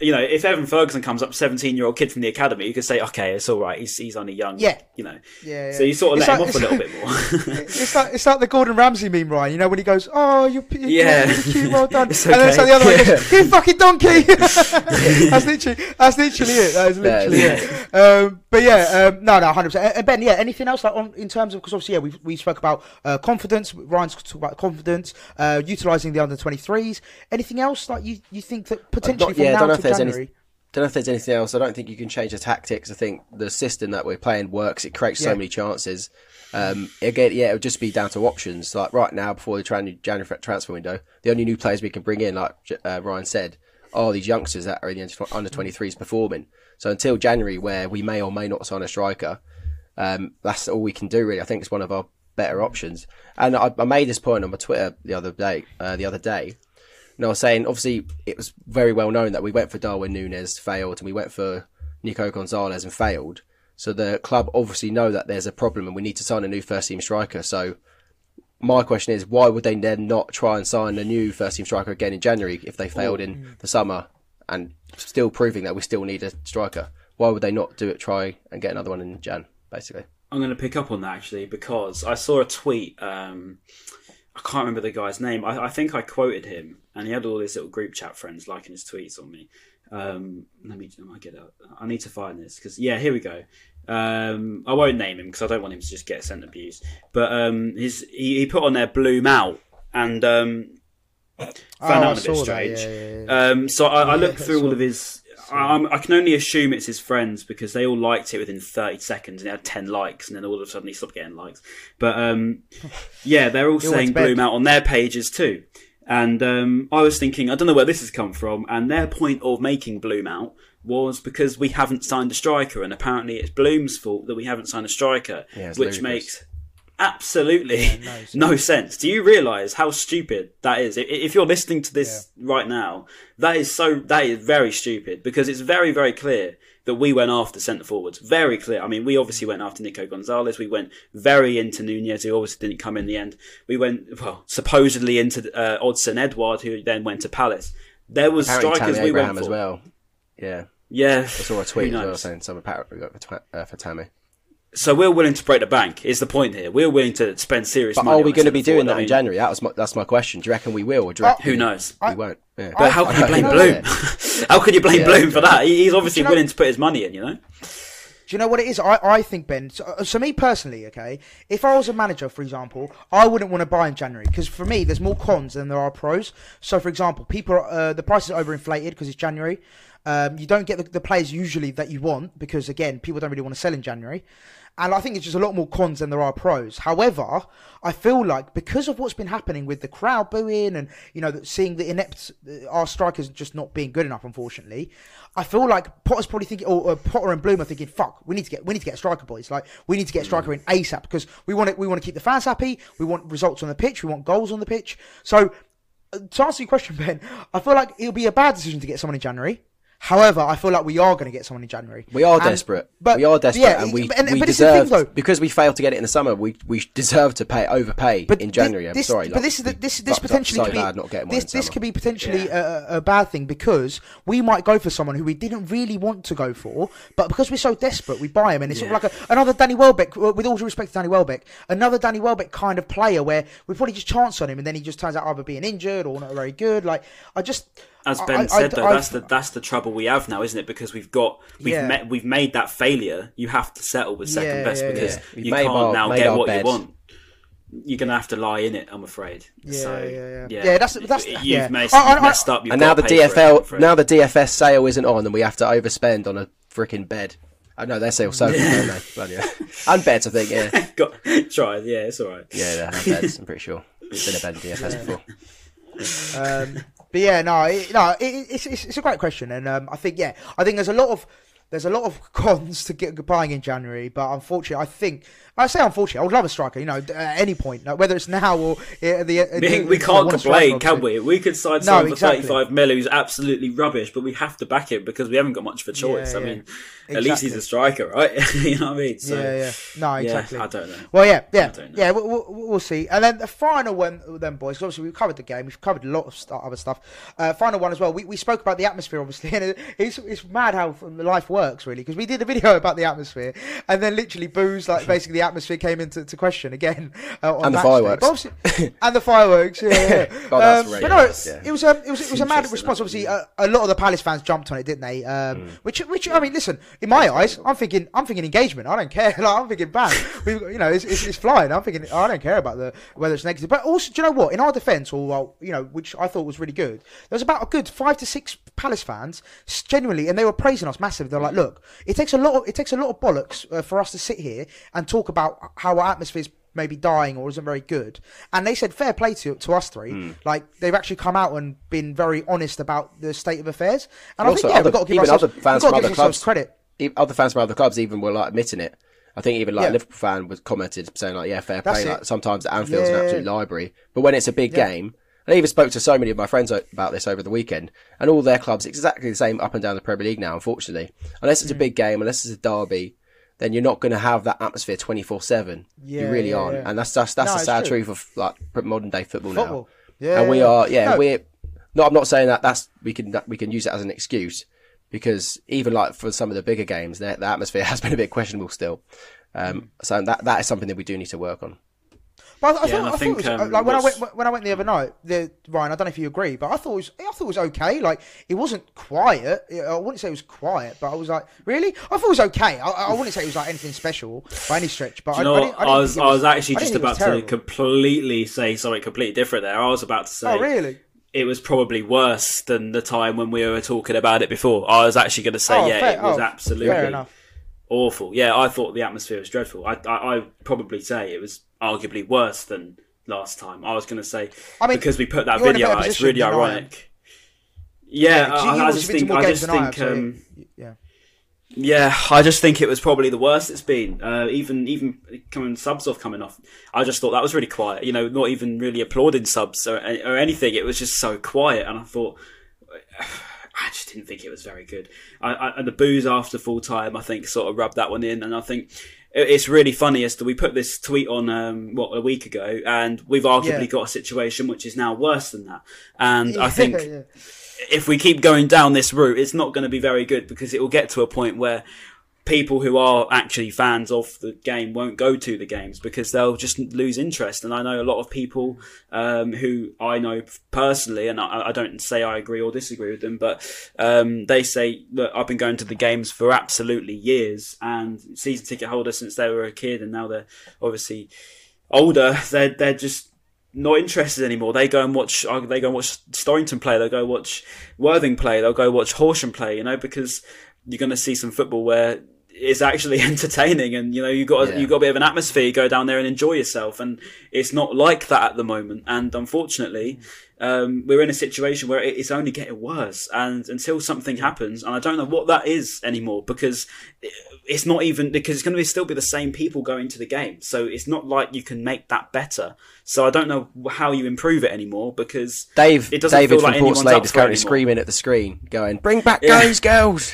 You know, if Evan Ferguson comes up, seventeen-year-old kid from the academy, you could say, okay, it's all right. He's he's only young. Yeah. You know. Yeah. yeah. So you sort of it's let like, him off a little like, bit more. It's like it's like the Gordon Ramsay meme, Ryan. You know, when he goes, "Oh, you're, you're yeah, you're cute, well done," it's okay. and then so the other one goes, "You fucking donkey." that's literally that's literally it. That is literally yeah, it. Yeah. Um, but yeah, um, no, no, one hundred percent. And Ben, yeah, anything else like on in terms of, because obviously, yeah, we we spoke about uh, confidence. Ryan's talked about confidence, uh, utilising the under twenty-threes. Anything else like you, you think that potentially not, from yeah, now to January? Any, don't know if there's anything else. I don't think you can change the tactics. I think the system that we're playing works. It creates yeah. so many chances. Um, again, yeah, it would just be down to options. Like right now, before the January transfer window, the only new players we can bring in, like uh, Ryan said, are these youngsters that are in the under twenty-threes performing. So until January, where we may or may not sign a striker, um, that's all we can do really. I think it's one of our better options. And I, I made this point on my Twitter the other day. Uh, the other day. And I was saying, obviously, it was very well known that we went for Darwin Núñez, failed, and we went for Nico Gonzalez and failed. So the club obviously know that there's a problem and we need to sign a new first-team striker. So my question is, why would they then not try and sign a new first-team striker again in January if they failed Ooh. in the summer and still proving that we still need a striker? Why would they not do it, try and get another one in Jan, basically? I'm going to pick up on that, actually, because I saw a tweet... Um... I can't remember the guy's name. I, I think I quoted him, and he had all his little group chat friends liking his tweets on me. Um, let me, I get up. I need to find this because yeah, here we go. Um, I won't name him because I don't want him to just get sent abuse. But um, his he, he put on there Bloom out and um, found oh, out a bit strange. Yeah, yeah, yeah. Um, so I, yeah, I looked through all of his. I, I can only assume it's his friends because they all liked it within thirty seconds and it had ten likes and then all of a sudden he stopped getting likes. But um, yeah, they're all saying Bloom out on their pages too. And um, I was thinking, I don't know where this has come from. And their point of making Bloom out was because we haven't signed a striker. And apparently it's Bloom's fault that we haven't signed a striker, yeah, which makes... absolutely yeah, no, sense. no sense. Do you realise how stupid that is? If you're listening to this yeah. right now, that is so that is very stupid because it's very, very clear that we went after centre forwards. Very clear. I mean, we obviously went after Nico Gonzalez. We went very into Núñez, who obviously didn't come in the end. We went well supposedly into uh, Odson Edward, who then went to Palace. There was apparently strikers Tammy we Abraham went for as well. Yeah, yeah. I saw a tweet as well saying some apparent we got for, uh, for Tammy. So we're willing to break the bank, is the point here. We're willing to spend serious but money. But are we going to be doing that in January? That was my, that's my question. Do you reckon we will? Or do you reckon uh, who knows? I, we won't. Yeah. But I, how, can I, I, I, yeah. how can you blame yeah, Bloom? How can you blame Bloom for that? He's obviously you know, willing to put his money in, you know? Do you know what it is? I, I think, Ben, so, so me personally, okay, if I was a manager, for example, I wouldn't want to buy in January because for me, there's more cons than there are pros. So, for example, people are, uh, the prices are overinflated because it's January. Um, you don't get the, the players usually that you want because, again, people don't really want to sell in January. And I think it's just a lot more cons than there are pros. However, I feel like because of what's been happening with the crowd booing and, you know, seeing the inept, our strikers just not being good enough, unfortunately, I feel like Potter's probably thinking, or, or Potter and Bloom are thinking, fuck, we need to get, we need to get a striker, boys. Like, we need to get a striker in ASAP because we want to, we want to keep the fans happy. We want results on the pitch. We want goals on the pitch. So to answer your question, Ben, I feel like it'll be a bad decision to get someone in January. However, I feel like we are going to get someone in January. We are and, desperate. But, we are desperate, yeah, and we, and, we but deserve thing, though, because we failed to get it in the summer. We we deserve to pay overpay but in January. This, I'm sorry, but like, this is the, this this potentially so could be not getting this, this could be potentially yeah. a, a bad thing because we might go for someone who we didn't really want to go for, but because we're so desperate, we buy him, and it's yeah. sort of like a, another Danny Welbeck. With all due respect to Danny Welbeck, another Danny Welbeck kind of player where we probably just chance on him, and then he just turns out either being injured or not very good. Like I just. as Ben I, said, I, though, I, that's I, the that's the trouble we have now, isn't it? Because we've got we've yeah. met, we've made that failure. You have to settle with second yeah, best yeah, because yeah. you can't our, now get what bed. you want. You're gonna have to lie in it, I'm afraid. Yeah, so, yeah, yeah. yeah. yeah that's that's you've yeah. messed, I, I, messed up. You've and now the D F L, it, now the D F S sale isn't on, and we have to overspend on a freaking bed. I know they sell sofas, don't they? But yeah, and beds, I think. Yeah, got try. Yeah, it's all right. Yeah, they have beds. I'm pretty sure it's been a bed in D F S yeah. before. Um, but yeah, no, it, no, it, it's, it's it's a great question, and um, I think yeah, I think there's a lot of. There's a lot of cons to get buying in January, but unfortunately, I think I say unfortunately. I would love a striker, you know, at any point, like whether it's now or uh, the. Uh, we, we can't complain, can we? We could sign someone no, exactly. for thirty-five mil who's absolutely rubbish, but we have to back him because we haven't got much of a choice. Yeah, yeah. I mean, exactly. At least he's a striker, right? You know what I mean? So, yeah, yeah. No, exactly. Yeah, I don't know. Well, yeah, yeah, yeah. We'll, we'll, we'll see. And then the final one, then boys. Obviously, we've covered the game. We've covered a lot of st- other stuff. Uh, final one as well. We we spoke about the atmosphere, obviously, and it's it's mad how life works. Works really, because we did a video about the atmosphere, and then literally booze, like basically the atmosphere came into to question again. Uh, on and, the fireworks. and the fireworks. And the fireworks. But no, yeah. it was um, it was it was a mad response. Obviously, yeah. a, a lot of the Palace fans jumped on it, didn't they? Um, mm. Which which I mean, listen, in my eyes, I'm thinking I'm thinking engagement. I don't care. Like, I'm thinking bang. We you know it's, it's it's flying. I'm thinking I don't care about the whether it's negative. But also, do you know what? In our defence, or well, you know, which I thought was really good, there was about a good five to six Palace fans genuinely, and they were praising us massively. They're like, look, it takes a lot of it takes a lot of bollocks uh, for us to sit here and talk about how our atmosphere is maybe dying or isn't very good. And they said, fair play to to us three. Mm. Like they've actually come out and been very honest about the state of affairs. And, and I also, think yeah, other, we've got to give ourselves, other fans from other clubs credit. Other fans from other clubs even were like admitting it. I think even like yeah. a Liverpool fan was commented saying like, yeah, fair That's play. Like, sometimes Anfield's yeah. an absolute library, but when it's a big yeah. game. I even spoke to so many of my friends about this over the weekend, and all their clubs exactly the same up and down the Premier League now, unfortunately. Unless it's mm. a big game, unless it's a derby, then you're not going to have that atmosphere twenty-four seven. Yeah, you really yeah, aren't. Yeah. And that's that's, that's no, the sad true. truth of like modern day football, football. now. Yeah, and we are, yeah, no. we're, no, I'm not saying that that's, we can, that we can use it as an excuse, because even like for some of the bigger games, the, the atmosphere has been a bit questionable still. Um, so that that is something that we do need to work on. But I, yeah, thought, I, I think, thought it was, um, like when what's... I went when I went the other night, the, Ryan, I don't know if you agree, but I thought it was, I thought it was okay. Like it wasn't quiet. I wouldn't say it was quiet, but I was like, really? I thought it was okay. I, I wouldn't say it was like anything special by any stretch. But I, know, I, didn't, I, didn't I was, was I was actually I just about to completely say something completely different there. I was about to say, oh really? It was probably worse than the time when we were talking about it before. I was actually going to say, oh, yeah, fair, it was oh, absolutely fair enough. Awful. Yeah, I thought the atmosphere was dreadful. I I I'd probably say it was. Arguably worse than last time. I was going to say I mean, because we put that video out. It's really ironic. Yeah, yeah I, I just think. I just think. I um, yeah, yeah. I just think it was probably the worst it's been. Uh, even even coming subs off, coming off. I just thought that was really quiet. You know, not even really applauding subs or, or anything. It was just so quiet, and I thought. I just didn't think it was very good. I, I, and the boos after full time, I think, sort of rubbed that one in. And I think it, it's really funny as to we put this tweet on, um, what, a week ago, and we've arguably yeah. got a situation which is now worse than that. And yeah, I think yeah. if we keep going down this route, it's not going to be very good because it will get to a point where people who are actually fans of the game won't go to the games because they'll just lose interest. And I know a lot of people um, who I know personally, and I, I don't say I agree or disagree with them, but um, they say, look, I've been going to the games for absolutely years and season ticket holder since they were a kid, and now they're obviously older. They're, they're just not interested anymore. They go and watch, they go and watch Storrington play. They'll go watch Worthing play. They'll go watch Horsham play, you know, because you're going to see some football where it's actually entertaining, and you know you got yeah. you got a bit of an atmosphere. You go down there and enjoy yourself, and it's not like that at the moment. And unfortunately, um, we're in a situation where it's only getting worse. And until something happens, and I don't know what that is anymore, because it's not even because it's going to be, still be the same people going to the game. So it's not like you can make that better. So I don't know how you improve it anymore because Dave, it doesn't David feel like anyone's up is for currently screaming at the screen, going, "Bring back yeah. those girls!"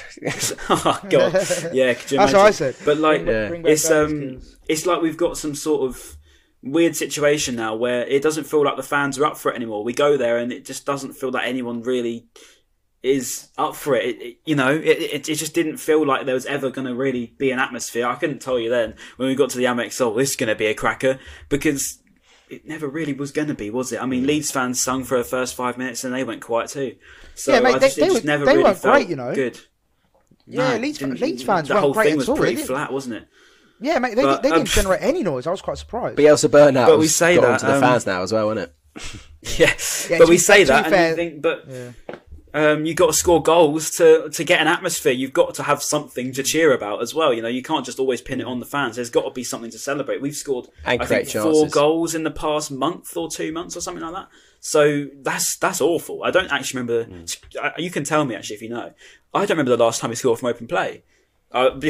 Oh God, yeah. That's what I said. But like, yeah. it's um, it's like we've got some sort of weird situation now where it doesn't feel like the fans are up for it anymore. We go there and it just doesn't feel that anyone really is up for it. it, it you know, it, it it just didn't feel like there was ever going to really be an atmosphere. I couldn't tell you then when we got to the Amex, oh, this is going to be a cracker because it never really was going to be, was it? I mean, Leeds fans sung for the first five minutes and they went quiet too. So yeah, mate, I just, they, it just they never were, really felt great, you know? Good. Yeah, no, Leeds, Leeds fans the weren't great at all. The whole thing was pretty really, flat, wasn't it? Yeah, mate, they, but, they didn't um, generate any noise. I was quite surprised. Bielsa burnout but we say got that, onto the um, fans now as well, wasn't it? yeah. yeah, but we say that fair, and you think, but... Yeah. Um, you've got to score goals to, to get an atmosphere. You've got to have something to cheer about as well. You know, you can't just always pin it on the fans. There's got to be something to celebrate. We've scored, and I think, chances. four goals in the past month or two months or something like that. So that's that's awful. I don't actually remember. Mm. You can tell me, actually, if you know. I don't remember the last time we scored from open play. Uh,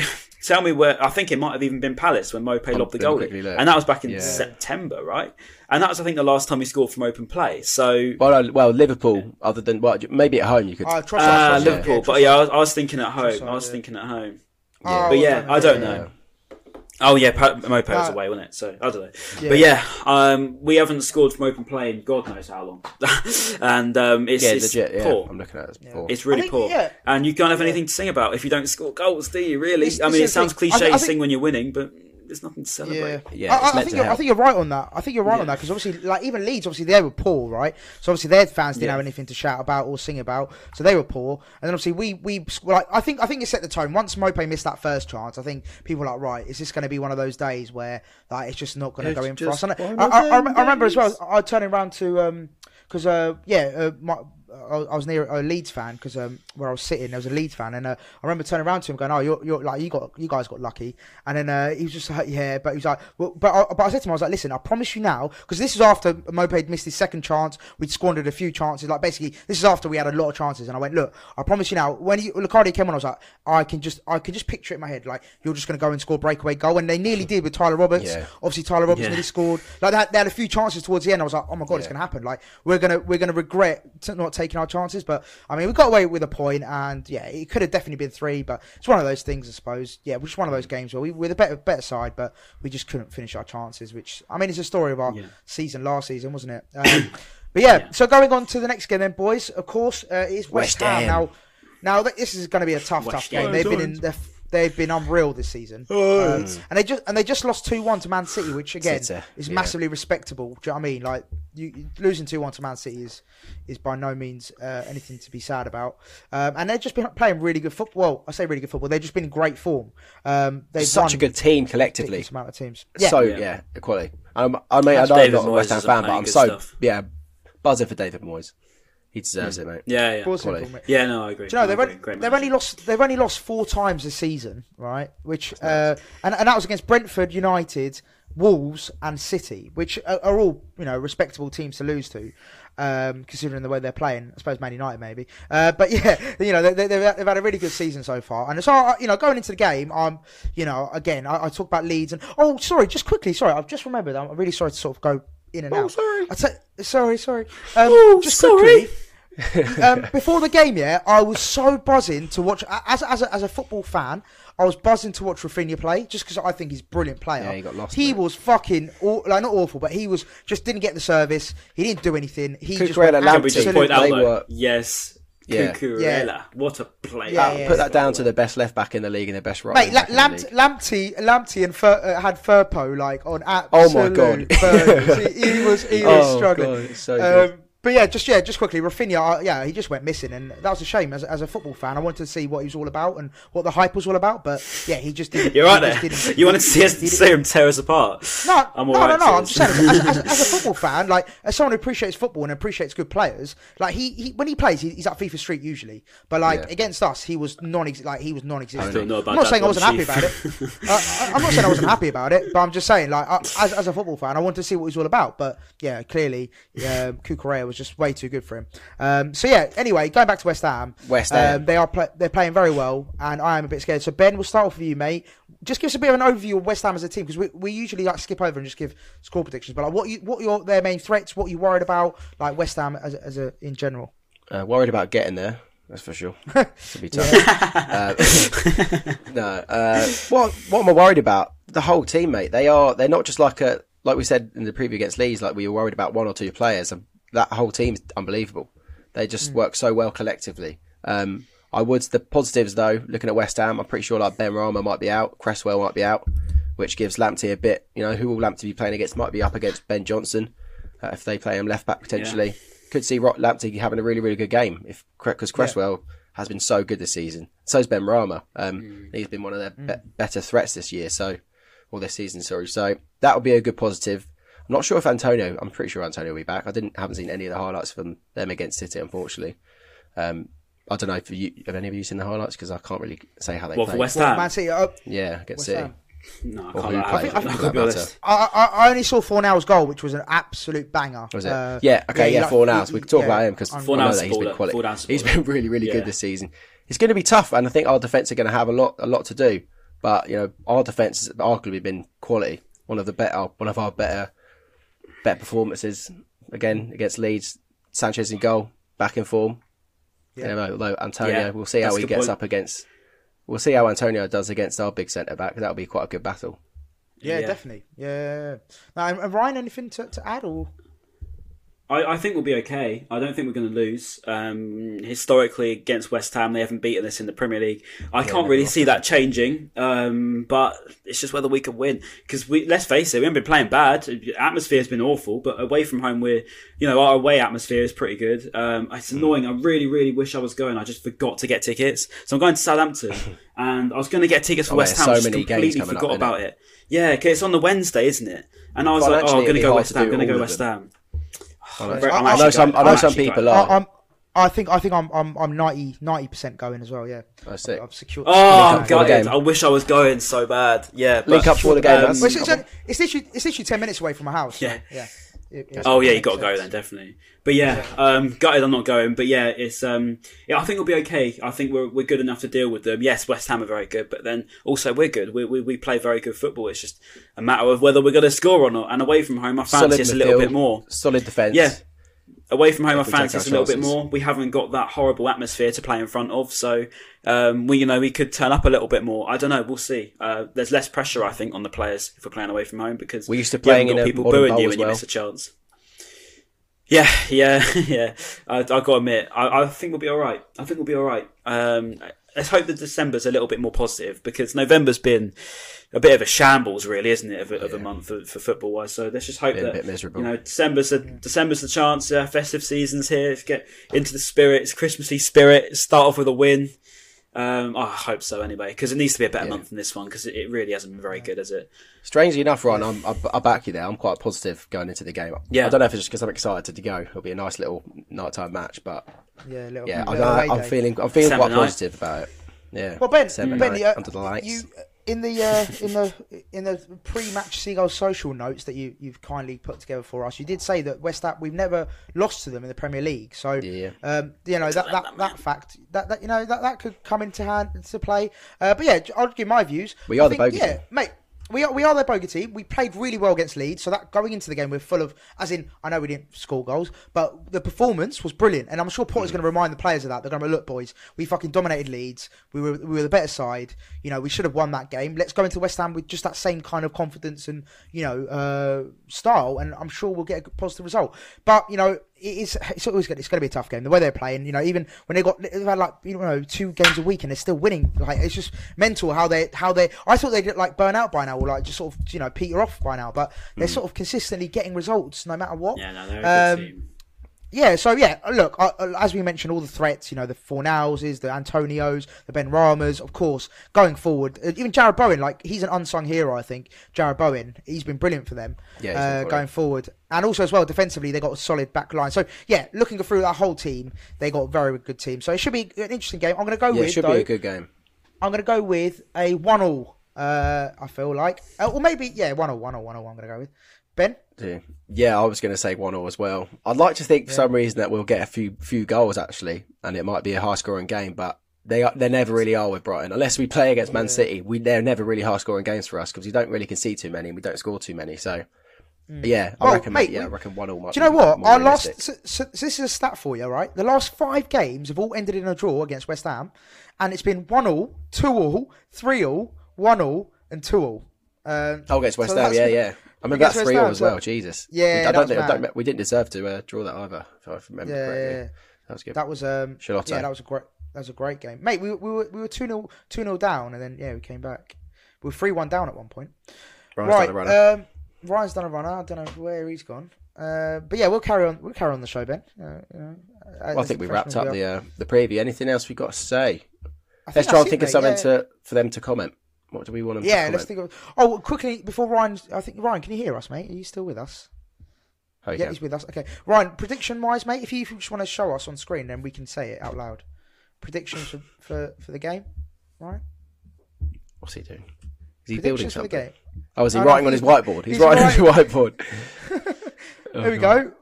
tell me where. I think it might have even been Palace when Mope lobbed the goalie, and that was back in yeah. September, right? And that was, I think, the last time we scored from open play. So, well, no, well, Liverpool, yeah. other than well, maybe at home you could. Uh, Trossard, uh, Trossard, Liverpool, yeah. but yeah, I was, I was thinking at home. Trossard, I was yeah. thinking at home. Yeah. But yeah, I don't know. Oh yeah, Mope was away, wasn't it? So I don't know. Yeah. But yeah, um, we haven't scored from open play in God knows how long, and um, it's, yeah, it's legit, poor. Yeah. I'm looking at it. It's yeah. poor. It's really think, poor, yeah. and you can't have yeah. anything to sing about if you don't score goals, do you? Really? It's, I mean, it sounds cliche think, to sing think, when you're winning, but there's nothing to celebrate. Yeah, yeah I, I, I think you're, I think you're right on that. I think you're right yeah. on that because obviously, like even Leeds, obviously they were poor, right? So obviously their fans didn't yeah. have anything to shout about or sing about, so they were poor. And then obviously we we like I think I think it set the tone. Once Mope missed that first chance, I think people were like, right, is this going to be one of those days where like it's just not going to go in for us? And I, I, I, I remember as well, I, I turning around to um because uh yeah uh, my. I was near a Leeds fan because um, where I was sitting, there was a Leeds fan, and uh, I remember turning around to him going, "Oh, you're, you're like you got you guys got lucky." And then uh, he was just like, "Yeah," but he was like, well, "But I, but I said to him, I was like, listen, I promise you now, because this is after Mope had missed his second chance, we'd squandered a few chances, like basically this is after we had a lot of chances." And I went, "Look, I promise you now, when you, Locadia came on, I was like, I can just I can just picture it in my head, like you're just going to go and score a breakaway goal," and they nearly did with Tyler Roberts. Yeah. Obviously, Tyler Roberts yeah. nearly scored. Like they had, they had a few chances towards the end. I was like, "Oh my god, yeah. it's going to happen! Like we're gonna we're gonna regret t- not." taking our chances." But I mean, we got away with a point, and yeah, it could have definitely been three, but it's one of those things, I suppose. Yeah, which one of those games where we were the better better side, but we just couldn't finish our chances, which I mean, it's a story of our yeah. season last season, wasn't it? Um, but yeah, yeah, so going on to the next game then, boys, of course, uh, it is West, West Ham. Ham. Now, now this is going to be a tough, West tough game. game. They've been in the... They've been unreal this season, oh. um, and they just and they just lost two one to Man City, which again City. is yeah. massively respectable. Do you know what I mean? Like you, losing two one to Man City is is by no means uh, anything to be sad about. Um, and they've just been playing really good football. Well, I say really good football. They've just been in great form. Um, they've such a good team collectively. Amount of teams. Yeah. So yeah, yeah equality. Um, I mean, I know I'm not a West Ham fan, but I'm so stuff. yeah buzzing for David Moyes. He deserves yeah. it, mate. Yeah, yeah. Simple, yeah, no, I agree. Do you know, they've, agree. Only, they've only lost they've only lost four times this season, right? Which uh, and and that was against Brentford, United, Wolves, and City, which are, are all you know respectable teams to lose to, um, considering the way they're playing. I suppose Man United maybe, uh, but yeah, you know they, they've they've had a really good season so far. And so you know going into the game, I'm you know again I, I talk about Leeds and oh sorry, just quickly, sorry, I've just remembered. I'm really sorry to sort of go in and oh, out. Sorry. I t- sorry, sorry. Um, oh, just sorry. Quickly, um, before the game, yeah, I was so buzzing to watch. As as a, as a football fan, I was buzzing to watch Rafinha play just because I think he's a brilliant player. Yeah, he got lost. He man. was fucking aw- like not awful, but he was just didn't get the service. He didn't do anything. He Cucurella just went absolutely. Just out, like, yes. Yeah. yeah, what a player! Yeah, yeah, put that down to the best left back in the league and the best right. Mate, back Lam- in the league. Lamptey, Lamptey, and Fur- uh, had Firpo like on absolute. Oh my god, he, he was he was oh struggling. God, so good. Um, but yeah, just yeah, just quickly, Rafinha, yeah, he just went missing, and that was a shame. As as a football fan, I wanted to see what he was all about and what the hype was all about. But yeah, he just didn't. You're right there. Didn't, you wanted to see, us, see him tear us apart. No, I'm no, right no, no. I'm just saying, as, as, as a football fan, like as someone who appreciates football and appreciates good players, like he, he when he plays, he, he's at FIFA Street usually. But like yeah. against us, he was non like he was non-existent. I don't know about I'm not that saying I wasn't chief. happy about it. uh, I, I'm not saying I wasn't happy about it, but I'm just saying, like I, as as a football fan, I wanted to see what he was all about. But yeah, clearly, um, Cucurella was just way too good for him. Um, so yeah, anyway, going back to West Ham. West Ham. Um, they are play- they're playing very well, and I am a bit scared. So Ben, we'll start off with you, mate. Just give us a bit of an overview of West Ham as a team, because we, we usually like skip over and just give score predictions. But like, what you, what are their main threats? What are you worried about? Like West Ham as a, as a in general. Uh, worried about getting there. That's for sure. It's gonna be tough. uh, no. Uh, what what am I worried about? The whole team, mate. They are they're not just like a like we said in the preview against Leeds. Like we were worried about one or two players. I'm, That whole team's unbelievable. They just mm. work so well collectively. Um, I would the positives though. Looking at West Ham, I'm pretty sure like Ben Rama might be out, Cresswell might be out. which gives Lamptey a bit, you know, who will Lamptey be playing against? Might be up against Ben Johnson uh, if they play him left back potentially. Yeah. Could see Lamptey having a really, really good game if because Cresswell yeah. has been so good this season. So's Ben Rama. Um, mm. He's been one of their mm. be- better threats this year, so or this season, sorry. So that would be a good positive. I'm not sure if Antonio. I'm pretty sure Antonio will be back. I didn't haven't seen any of the highlights from them against City, unfortunately. Um, I don't know if you have any of you seen the highlights because I can't really say how they well, played. For West Ham, well, City, uh, yeah, against West City. Ham. No, I, can't I, think, I, think I, think I, I only saw Fornals' goal, which was an absolute banger. Was it? Uh, yeah, okay, yeah, yeah Fornals. We can talk yeah, about him because I know that he's been quality. He's been really, really yeah. good this season. It's going to be tough, and I think our defence are going to have a lot, a lot to do. But you know, our defence has arguably been quality. One of the better, one of our better, better performances again against Leeds. Sanchez in goal, back in form. Yeah. You know, although Antonio, yeah, we'll see how he gets point. up against. We'll see how Antonio does against our big centre back. That'll be quite a good battle. Yeah, yeah. definitely. Yeah. Now, Ryan, anything to, to add? Or I, I think we'll be okay. I don't think we're going to lose. Um, historically, against West Ham, they haven't beaten us in the Premier League. I yeah, can't really see that changing. Um, but it's just whether we can win. Because we, let's face it, we haven't been playing bad. Atmosphere's been awful, but away from home, we're you know our away atmosphere is pretty good. Um, it's annoying. I really, really wish I was going. I just forgot to get tickets, so I'm going to Southampton. And I was going to get tickets for oh, West Ham, so just completely forgot up, about it. it. Yeah, cause it's on the Wednesday, isn't it? And I was well, like, oh, I'm going to go West Ham. I'm going to go West Ham. Right. I, I, I know some. I know some people going. are. I, I'm, I think. I think I'm. I'm. I'm ninety percent going as well. Yeah. I see. I've secured. Oh God! I wish I was going so bad. Yeah. Link up for the game. Um, it's, it's, it's literally. It's literally ten minutes away from my house. Yeah. So, yeah. It, it oh yeah, you got to go then, definitely. But yeah, um, gutted I'm not going. But yeah, it's. Um, yeah, I think we'll be okay. I think we're we're good enough to deal with them. Yes, West Ham are very good, but then also we're good. We we, we play very good football. It's just a matter of whether we're going to score or not. And away from home, I fancy us a little bit more. Solid defence. Yeah. Away from home, I fancy us a little bit more. We haven't got that horrible atmosphere to play in front of, so um, we, you know, we could turn up a little bit more. I don't know. We'll see. Uh, there's less pressure, I think, on the players if we're playing away from home because we used to playing in people booing you when you miss a chance. Yeah, yeah, yeah. I, I got to admit, I, I think we'll be all right. I think we'll be all right. Um, let's hope that December's a little bit more positive because November's been a bit of a shambles, really, isn't it, of a, yeah. of a month for, for football-wise. So let's just hope been that, a bit miserable. You know, December's the, yeah. December's the chance. Uh, festive season's here. Let's get into the spirit. It's Christmassy spirit. Start off with a win. Um, oh, I hope so, anyway, because it needs to be a better yeah. month than this one because it, it really hasn't been very yeah. good, has it? Strangely enough, Ryan, I'm, I, I back you there. I'm quite positive going into the game. Yeah. I don't know if it's just because I'm excited to go. It'll be a nice little nighttime match, but yeah, little, yeah little I, I'm feeling I'm feeling December quite night. positive about it. Yeah. Well, Ben, December Ben, night, uh, under the lights. You, uh, In the uh, in the in the pre-match Seagull Social notes that you you've kindly put together for us, you did say that West Ham we've never lost to them in the Premier League. So yeah. um, you know that that, that fact that, that you know that, that could come into hand to play. Uh, but yeah, I'll give my views. We are I the think, bogey yeah, team. mate. We are we are their bogey team. We played really well against Leeds, so that going into the game we're full of. As in, I know we didn't score goals, but the performance was brilliant, and I'm sure Potter's mm. going to remind the players of that. They're going to be, look, boys, we fucking dominated Leeds. We were we were the better side. You know, we should have won that game. Let's go into West Ham with just that same kind of confidence and you know uh, style, and I'm sure we'll get a positive result. But you know. It's it's always good. It's going to be a tough game. The way they're playing, you know, even when they got they've had like you know two games a week and they're still winning. Like it's just mental how they how they. I thought they'd like burn out by now or like just sort of you know peter off by now, but they're mm. sort of consistently getting results no matter what. Yeah, no, they're a um, good team. Yeah, so yeah, look, I, I, as we mentioned, all the threats, you know, the Fornalses, the Antonios, the Ben Ramas, of course, going forward, even Jarrod Bowen, like, he's an unsung hero, I think, Jarrod Bowen, he's been brilliant for them yeah, uh, going forward. And also, as well, defensively, they got a solid back line. So, yeah, looking through that whole team, they got a very good team. So it should be an interesting game. I'm going to go yeah, with... Yeah, it should though, be a good game. I'm going to go with a one-all, uh, I feel like. Uh, or maybe, yeah, one-all, one-all, one-all, I'm going to go with. Ben? Yeah, I was going to say one all as well. I'd like to think for yeah. some reason that we'll get a few few goals actually, and it might be a high scoring game. But they are, they never really are with Brighton, unless we play against Man yeah. City. We they're never really high scoring games for us because we don't really concede too many and we don't score too many. So mm. yeah, I well, reckon mate, yeah, we, I reckon one all. Might do you know what? Our realistic. last so, so this is a stat for you, right? The last five games have all ended in a draw against West Ham, and it's been one all, two all, three all, one all, and two all. Um, oh, against West so Ham, yeah, been, yeah. I remember that three all as well. well. Jesus, yeah, we, I don't think, I don't, we didn't deserve to uh, draw that either. If I remember yeah, correctly, yeah, yeah. that was good. That was um, Charlotte. Yeah, that was a great, that was a great game, mate. We we were we were two nil down, and then yeah, we came back. We were three one down at one point. Ryan's right, done a runner. Um, Ryan's done a runner. I don't know where he's gone. Uh, but yeah, we'll carry on. We'll carry on the show, Ben. Uh, you know, well, I think we wrapped up the uh, the preview. Anything else we got to say? Let's try and think it, of something yeah. to for them to comment. What do we want them yeah, to comment? Yeah, let's think of. Oh, quickly before Ryan, I think Ryan, can you hear us, mate? Are you still with us? Oh, yeah, he's with us. Okay, Ryan. Prediction wise, mate, if you just want to show us on screen, then we can say it out loud. Predictions for for, for the game, right? What's he doing? Is he building something? For the game. Oh, is he no, writing no, on his whiteboard? He's, he's writing on his whiteboard. Oh, there we God.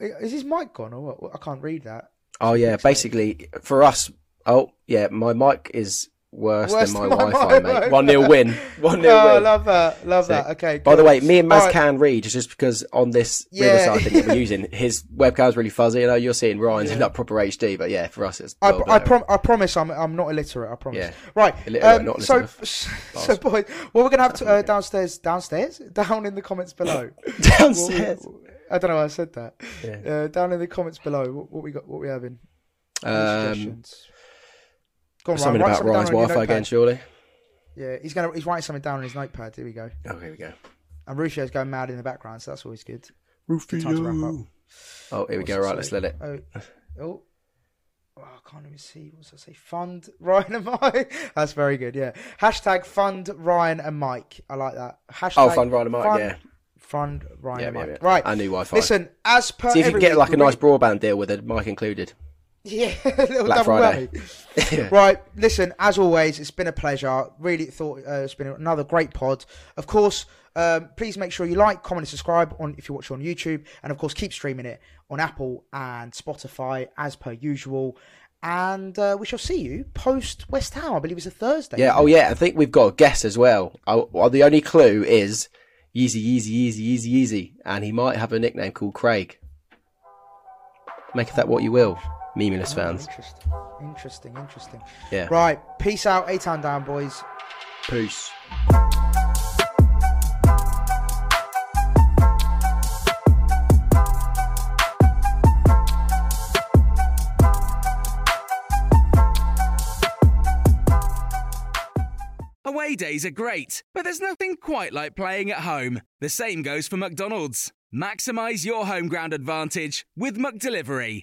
go. Is his mic gone or what? I can't read that. Oh yeah, basically for us. Oh yeah, my mic is worse, worse than my, my Wi-Fi, mate. mate. One nil win. One nil oh, win. Love that. Love so, that. Okay. Good. By the way, me and Maz right. can read just because on this yeah. Riverside thing that we're using, his webcam's really fuzzy. You know, you're seeing Ryan's yeah. in that proper H D, but yeah, for us it's. I, I, prom- I promise, I'm I'm not illiterate. I promise. Yeah. Right. Illiterate, um, not so so boys, well, we're gonna have to uh, downstairs, downstairs, down in the comments below. downstairs. We'll, I don't know why I said that. Yeah. Uh, down in the comments below, what, what we got, what we having? Um, Go on, something Ryan, about Ryan's Wi-Fi again, surely. Yeah, he's gonna he's writing something down on his notepad. Here we go. Oh, here we go. And Rufio's going mad in the background, so that's always good. Rufio. Time to wrap up. Oh, here we what's go. Right, let's let it. Oh, oh. oh, I can't even see. What's that say? Fund Ryan and Mike. That's very good. Yeah. Hashtag Fund Ryan and Mike. I like that. Hashtag oh, Fund Ryan and Mike. Fund... Yeah. Front Ryan yeah, Mike. Yeah, yeah. Right. And new Wi-Fi. Listen, as per see if you can get like a nice broadband deal with it, mic included. Yeah, a little Black Friday. yeah. Right. Listen, as always, it's been a pleasure. Really thought uh, it's been another great pod. Of course, um, please make sure you like, comment, and subscribe on if you watch on YouTube, and of course, keep streaming it on Apple and Spotify as per usual. And uh, we shall see you post West Ham. I believe it's a Thursday. Yeah. Oh yeah. I think we've got a guess as well. I, well the only clue is. Yeezy, Yeezy, Yeezy, Yeezy, Yeezy. And he might have a nickname called Craig. Make of that what you will, Memulus oh, fans. Interesting, interesting, interesting. Yeah. Right, peace out, A-Town down, boys. Peace. Away days are great, but there's nothing quite like playing at home. The same goes for McDonald's. Maximize your home ground advantage with McDelivery.